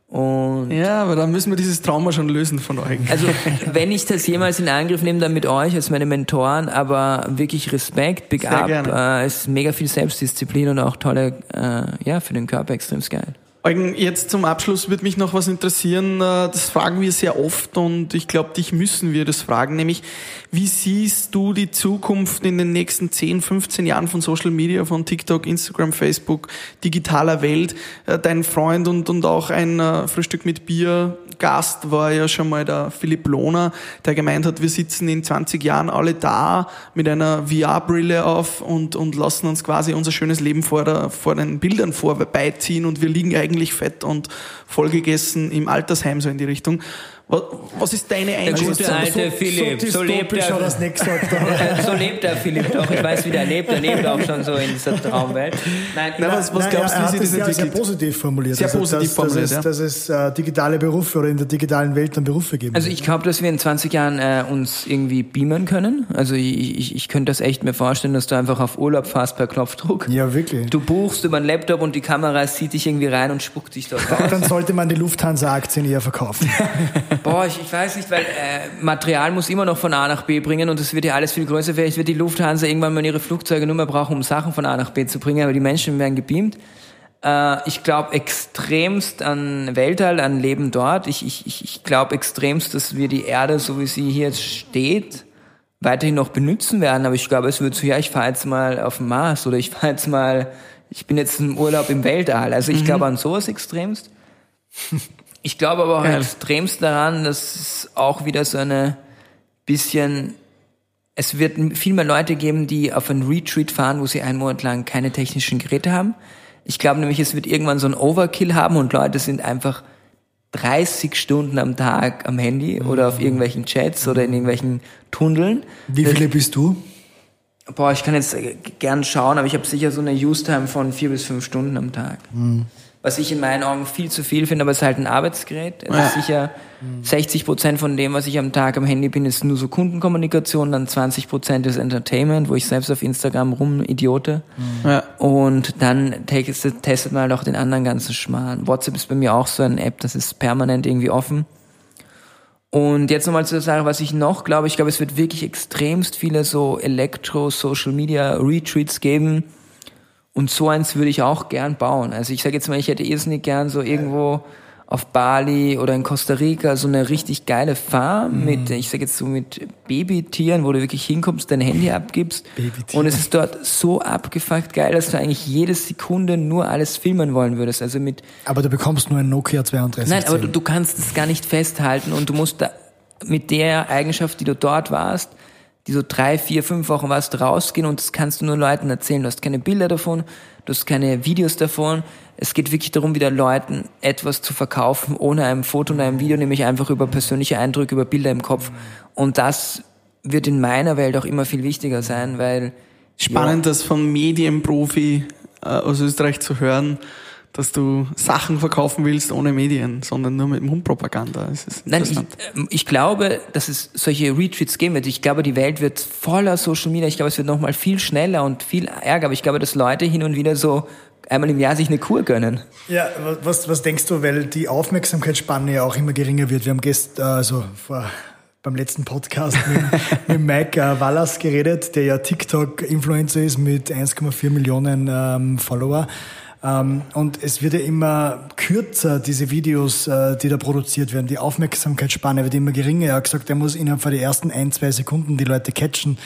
Und ja, aber dann müssen wir dieses Trauma schon lösen von euch. Also wenn ich das jemals in Angriff nehme, dann mit euch als meine Mentoren, aber wirklich Respekt, big up. Es ist mega viel Selbstdisziplin und auch tolle, für den Körper extrem geil. Eugen, jetzt zum Abschluss würde mich noch was interessieren, das fragen wir sehr oft und ich glaube, dich müssen wir das fragen, nämlich wie siehst du die Zukunft in den nächsten 10, 15 Jahren von Social Media, von TikTok, Instagram, Facebook, digitaler Welt? Dein Freund und auch ein Frühstück mit Bier Gast war ja schon mal der Philipp Lohner, der gemeint hat, wir sitzen in 20 Jahren alle da mit einer VR-Brille auf und lassen uns quasi unser schönes Leben vor den Bildern vorbeiziehen und wir liegen eigentlich fett und vollgegessen im Altersheim, so in die Richtung. Was ist deine Einschätzung? Der gute alte Philipp, so lebt er. So lebt der Philipp doch. Ich weiß, wie der lebt auch schon so in dieser Traumwelt. Nein, was glaubst du, wie sich das entwickelt? Sehr positiv formuliert. Dass es digitale Berufe oder in der digitalen Welt dann Berufe geben. Also ich glaube, dass wir in 20 Jahren uns irgendwie beamen können. Also ich könnte das echt mir vorstellen, dass du einfach auf Urlaub fährst per Knopfdruck. Ja, wirklich. Du buchst über einen Laptop und die Kamera zieht dich irgendwie rein und spuckt dich dort raus. Dann sollte man die Lufthansa-Aktien eher verkaufen. Boah, ich weiß nicht, weil Material muss immer noch von A nach B bringen und es wird ja alles viel größer. Vielleicht wird die Lufthansa irgendwann mal ihre Flugzeuge nur mehr brauchen, um Sachen von A nach B zu bringen, aber die Menschen werden gebeamt. Ich glaube extremst an Weltall, an Leben dort. Ich glaube extremst, dass wir die Erde, so wie sie hier jetzt steht, weiterhin noch benutzen werden. Aber ich glaube, es wird so, ja, ich fahre jetzt mal auf den Mars oder ich bin jetzt im Urlaub im Weltall. Also ich glaube an sowas extremst. Ich glaube aber auch extremst daran, dass es auch wieder so eine bisschen, es wird viel mehr Leute geben, die auf einen Retreat fahren, wo sie einen Monat lang keine technischen Geräte haben. Ich glaube nämlich, es wird irgendwann so ein Overkill haben und Leute sind einfach 30 Stunden am Tag am Handy oder auf irgendwelchen Chats oder in irgendwelchen Tunneln. Wie viele bist du? Boah, ich kann jetzt gern schauen, aber ich habe sicher so eine Use-Time von 4 bis 5 Stunden am Tag. Mhm. Was ich in meinen Augen viel zu viel finde, aber es ist halt ein Arbeitsgerät. Es ist sicher 60% von dem, was ich am Tag am Handy bin, ist nur so Kundenkommunikation, dann 20% ist Entertainment, wo ich selbst auf Instagram rumidiote. Ja. Und dann testet man halt auch den anderen ganzen Schmarrn. WhatsApp ist bei mir auch so eine App, das ist permanent irgendwie offen. Und jetzt nochmal zu der Sache, was ich noch glaube. Ich glaube, es wird wirklich extremst viele so Elektro-Social-Media-Retreats geben. Und so eins würde ich auch gern bauen. Also ich sage jetzt mal, ich hätte irrsinnig gern so irgendwo auf Bali oder in Costa Rica so eine richtig geile Farm mit, ich sage jetzt so mit Babytieren, wo du wirklich hinkommst, dein Handy abgibst. Und es ist dort so abgefuckt geil, dass du eigentlich jede Sekunde nur alles filmen wollen würdest. Also aber du bekommst nur ein Nokia 3210. Nein, aber du kannst es gar nicht festhalten und du musst da mit der Eigenschaft, die du dort warst, die so 3, 4, 5 Wochen warst, rausgehen und das kannst du nur Leuten erzählen. Du hast keine Bilder davon, du hast keine Videos davon. Es geht wirklich darum, wieder Leuten etwas zu verkaufen, ohne einem Foto und einem Video, nämlich einfach über persönliche Eindrücke, über Bilder im Kopf. Und das wird in meiner Welt auch immer viel wichtiger sein, weil... Spannend, das vom Medienprofi aus Österreich zu hören, dass du Sachen verkaufen willst ohne Medien, sondern nur mit Mundpropaganda. Nein, ich glaube, dass es solche Retweets geben wird. Ich glaube, die Welt wird voller Social Media. Ich glaube, es wird nochmal viel schneller und viel ärger. Aber ich glaube, dass Leute hin und wieder so einmal im Jahr sich eine Kur gönnen. Ja, was denkst du, weil die Aufmerksamkeitsspanne ja auch immer geringer wird. Wir haben gestern, beim letzten Podcast mit Mike Wellers geredet, der ja TikTok-Influencer ist mit 1,4 Millionen Follower. Und es wird ja immer kürzer, diese Videos, die da produziert werden. Die Aufmerksamkeitsspanne wird immer geringer. Er hat gesagt, er muss innerhalb von den ersten 1-2 Sekunden die Leute catchen.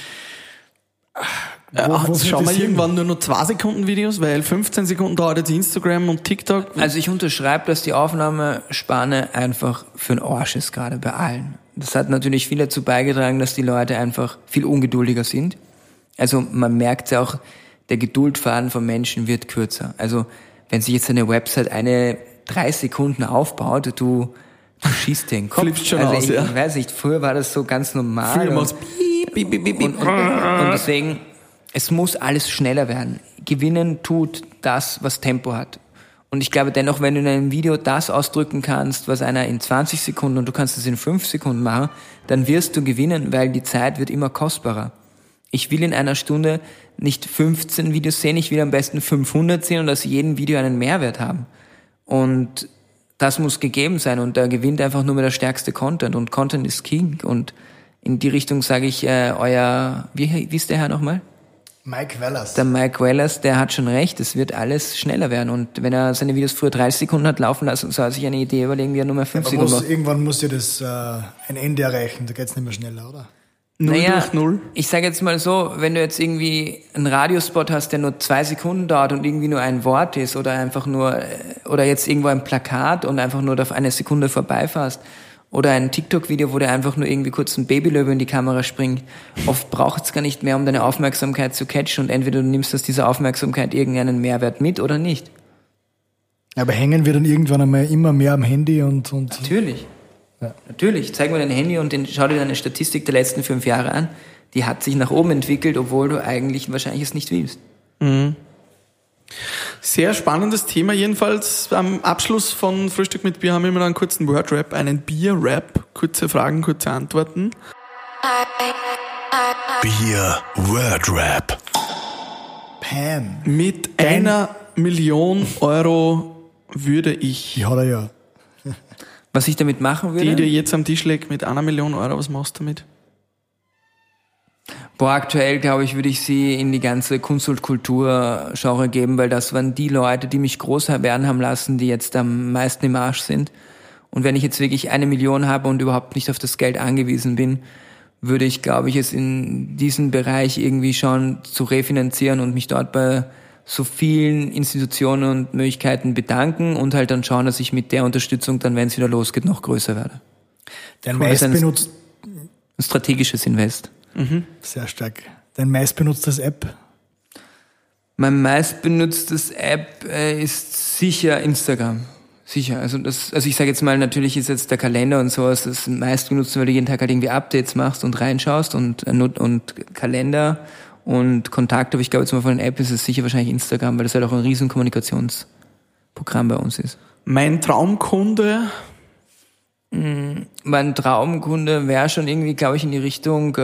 Schauen wir irgendwann nur noch 2 Sekunden Videos, weil 15 Sekunden dauert jetzt Instagram und TikTok. Also ich unterschreibe, dass die Aufnahmespanne einfach für den Arsch ist, gerade bei allen. Das hat natürlich viel dazu beigetragen, dass die Leute einfach viel ungeduldiger sind. Also man merkt ja auch, der Geduldfaden von Menschen wird kürzer. Also wenn sich jetzt eine Website 3 Sekunden aufbaut, du schießt den Kopf. Flippst schon also aus, ich weiß nicht, früher war das so ganz normal. Früher machst und deswegen, es muss alles schneller werden. Gewinnen tut das, was Tempo hat. Und ich glaube dennoch, wenn du in einem Video das ausdrücken kannst, was einer in 20 Sekunden und du kannst es in 5 Sekunden machen, dann wirst du gewinnen, weil die Zeit wird immer kostbarer. Ich will in einer Stunde nicht 15 Videos sehen, ich will am besten 500 sehen und aus jedem Video einen Mehrwert haben. Und das muss gegeben sein und da gewinnt einfach nur mehr der stärkste Content und Content ist King. Und in die Richtung sage ich, wie ist der Herr nochmal? Mike Wellers. Der Mike Wellers, der hat schon recht, es wird alles schneller werden. Und wenn er seine Videos früher 30 Sekunden hat laufen lassen, soll er sich eine Idee überlegen, wie er nur mehr 5 Sekunden macht. Irgendwann muss dir das ein Ende erreichen, da geht's nicht mehr schneller, oder? 0 durch 0? Ich sage jetzt mal so, wenn du jetzt irgendwie einen Radiospot hast, der nur 2 Sekunden dauert und irgendwie nur ein Wort ist oder einfach nur, oder jetzt irgendwo ein Plakat und einfach nur auf eine Sekunde vorbeifährst, oder ein TikTok-Video, wo der einfach nur irgendwie kurz ein Babylöwe in die Kamera springt. Oft braucht es gar nicht mehr, um deine Aufmerksamkeit zu catchen und entweder du nimmst aus dieser Aufmerksamkeit irgendeinen Mehrwert mit oder nicht. Aber hängen wir dann irgendwann einmal immer mehr am Handy und natürlich. Ja. Natürlich. Zeig mir dein Handy und schau dir deine Statistik der letzten 5 Jahre an. Die hat sich nach oben entwickelt, obwohl du eigentlich wahrscheinlich es nicht willst. Mhm. Sehr spannendes Thema jedenfalls. Am Abschluss von Frühstück mit Bier haben wir immer noch einen kurzen Word-Rap, einen Bier-Rap. Kurze Fragen, kurze Antworten. Bier-Word-Rap. Pam. Mit 1 Million Euro würde ich... Ja, ja. Was ich damit machen würde? Die dir jetzt am Tisch legt mit 1 Million Euro, was machst du damit? Boah, aktuell, glaube ich, würde ich sie in die ganze Kunst- und Kultur-Genre geben, weil das waren die Leute, die mich groß werden haben lassen, die jetzt am meisten im Arsch sind. Und wenn ich jetzt wirklich 1 Million habe und überhaupt nicht auf das Geld angewiesen bin, würde ich, glaube ich, es in diesen Bereich irgendwie schon zu refinanzieren und mich dort bei so vielen Institutionen und Möglichkeiten bedanken und halt dann schauen, dass ich mit der Unterstützung dann, wenn es wieder losgeht, noch größer werde. Dein meist benutzt... Ein strategisches Invest. Mhm. Sehr stark. Dein meistbenutztes App? Mein meistbenutztes App ist sicher Instagram. Sicher. Also ich sage jetzt mal, natürlich ist jetzt der Kalender und sowas das meistbenutzte, weil du jeden Tag halt irgendwie Updates machst und reinschaust und Kalender und Kontakte. Aber ich glaube jetzt mal von den App ist es sicher wahrscheinlich Instagram, weil das halt auch ein riesen Kommunikationsprogramm bei uns ist. Mein Traumkunde... Mein Traumkunde wäre schon irgendwie, glaube ich, in die Richtung,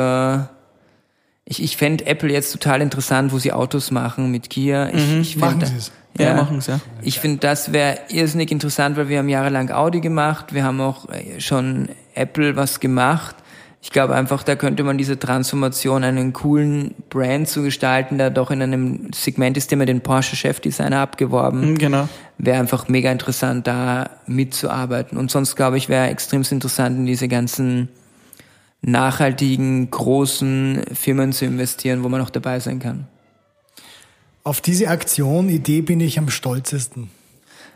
ich fände Apple jetzt total interessant, wo sie Autos machen mit Kia. Machen sie es. Ich finde, das wäre irrsinnig interessant, weil wir haben jahrelang Audi gemacht, wir haben auch schon Apple was gemacht. Ich glaube einfach, da könnte man diese Transformation, einen coolen Brand zu gestalten, der doch in einem Segment ist, dem er den Porsche-Chefdesigner abgeworben. Genau. Wäre einfach mega interessant, da mitzuarbeiten. Und sonst, glaube ich, wäre extrem interessant, in diese ganzen nachhaltigen, großen Firmen zu investieren, wo man auch dabei sein kann. Auf diese Aktion-Idee bin ich am stolzesten.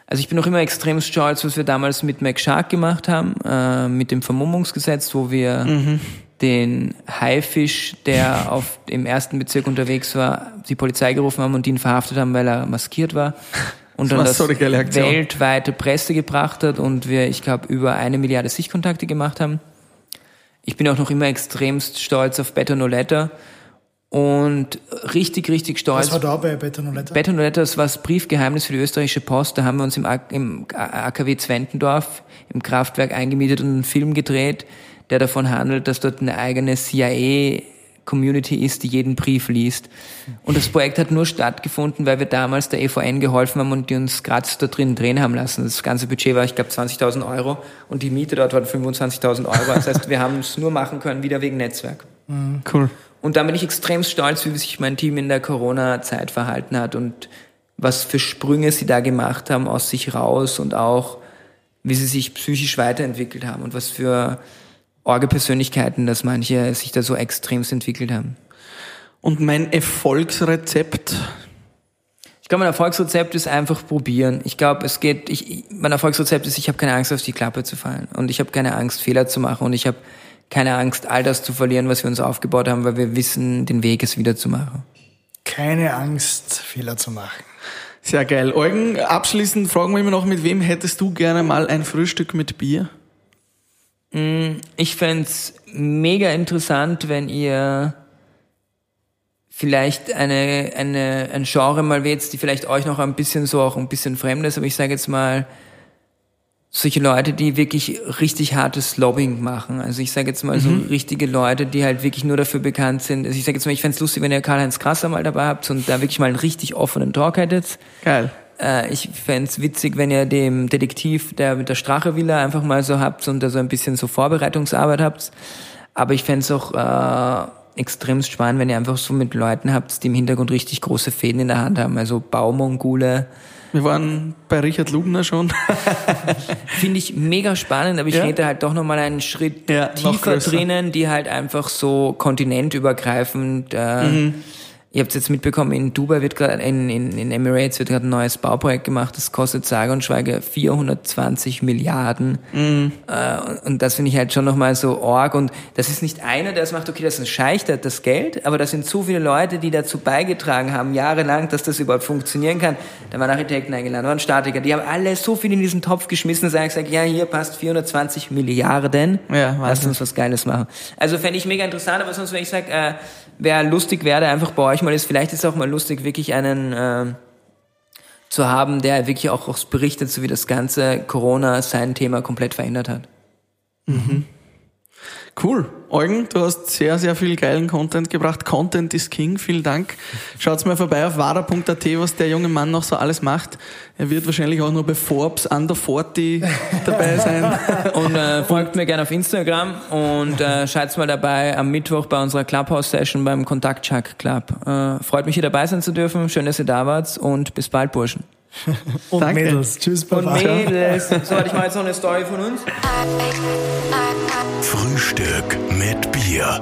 Also ich bin auch immer extrem stolz, was wir damals mit McShark gemacht haben, mit dem Vermummungsgesetz, wo wir den Haifisch, der im 1. Bezirk unterwegs war, die Polizei gerufen haben und ihn verhaftet haben, weil er maskiert war. Und dann das weltweite Presse gebracht hat und wir, ich glaube, über 1 Milliarde Sichtkontakte gemacht haben. Ich bin auch noch immer extremst stolz auf Better No Letter, Und richtig, richtig stolz. Was war da bei Better No Letter? Better No Letter, das war das Briefgeheimnis für die österreichische Post. Da haben wir uns im AKW Zwentendorf im Kraftwerk eingemietet und einen Film gedreht, der davon handelt, dass dort eine eigene CIA-Community ist, die jeden Brief liest. Und das Projekt hat nur stattgefunden, weil wir damals der EVN geholfen haben und die uns gratis da drin drehen haben lassen. Das ganze Budget war, ich glaube, 20.000 Euro und die Miete dort waren 25.000 Euro. Das heißt, wir haben es nur machen können, wieder wegen Netzwerk. Cool. Und da bin ich extrem stolz, wie sich mein Team in der Corona-Zeit verhalten hat und was für Sprünge sie da gemacht haben aus sich raus und auch, wie sie sich psychisch weiterentwickelt haben und was für Orge-Persönlichkeiten, dass manche sich da so extremst entwickelt haben. Und mein Erfolgsrezept? Ich glaube, mein Erfolgsrezept ist einfach probieren. Ich glaube, mein Erfolgsrezept ist, ich habe keine Angst, auf die Klappe zu fallen. Und ich habe keine Angst, Fehler zu machen. Und ich habe keine Angst, all das zu verlieren, was wir uns aufgebaut haben, weil wir wissen, den Weg es wieder zu machen. Keine Angst, Fehler zu machen. Sehr geil. Eugen, abschließend fragen wir immer noch, mit wem hättest du gerne mal ein Frühstück mit Bier? Ich fänd's mega interessant, wenn ihr vielleicht ein Genre mal wählt, die vielleicht euch noch ein bisschen fremd ist, aber ich sage jetzt mal, solche Leute, die wirklich richtig hartes Lobbying machen. Also ich sage jetzt mal so richtige Leute, die halt wirklich nur dafür bekannt sind. Also ich sage jetzt mal, ich fände es lustig, wenn ihr Karl-Heinz Grasser mal dabei habt und da wirklich mal einen richtig offenen Talk hättet. Geil. Ich fände es witzig, wenn ihr dem Detektiv der mit der Strache-Villa einfach mal so habt und da so ein bisschen so Vorbereitungsarbeit habt. Aber ich fände es auch extremst spannend, wenn ihr einfach so mit Leuten habt, die im Hintergrund richtig große Fäden in der Hand haben. Also Baumongole. Wir waren bei Richard Lugner schon. Finde ich mega spannend, aber ich rede halt doch nochmal einen Schritt tiefer drinnen, die halt einfach so kontinentübergreifend. Ihr habt es jetzt mitbekommen, in Dubai wird gerade, in Emirates wird gerade ein neues Bauprojekt gemacht, das kostet sage und schweige 420 Milliarden. Und das finde ich halt schon nochmal so arg. Und das ist nicht einer, der es macht, okay, das ist ein Scheich, der hat das Geld, aber das sind so viele Leute, die dazu beigetragen haben, jahrelang, dass das überhaupt funktionieren kann. Da waren Architekten eingeladen, da waren Statiker, die haben alle so viel in diesen Topf geschmissen, dass ich gesagt, ja, hier passt 420 Milliarden, lasst uns was Geiles machen. Also fände ich mega interessant, aber sonst, wenn ich sage, wer lustig wäre, einfach bei euch mal ist, vielleicht ist es auch mal lustig, wirklich einen zu haben, der wirklich auch berichtet, so wie das ganze Corona sein Thema komplett verändert hat. Mhm. Cool. Eugen, du hast sehr, sehr viel geilen Content gebracht. Content ist King, vielen Dank. Schaut mal vorbei auf wada.at, was der junge Mann noch so alles macht. Er wird wahrscheinlich auch noch bei Forbes under 40 dabei sein. Und folgt mir gerne auf Instagram und schaut mal dabei am Mittwoch bei unserer Clubhouse-Session beim Contact Chuck Club. Freut mich, hier dabei sein zu dürfen. Schön, dass ihr da wart und bis bald, Burschen. Und danke. Mädels. Tschüss, Papa. Und Mädels. So, ich mache jetzt noch eine Story von uns. Frühstück mit Bier.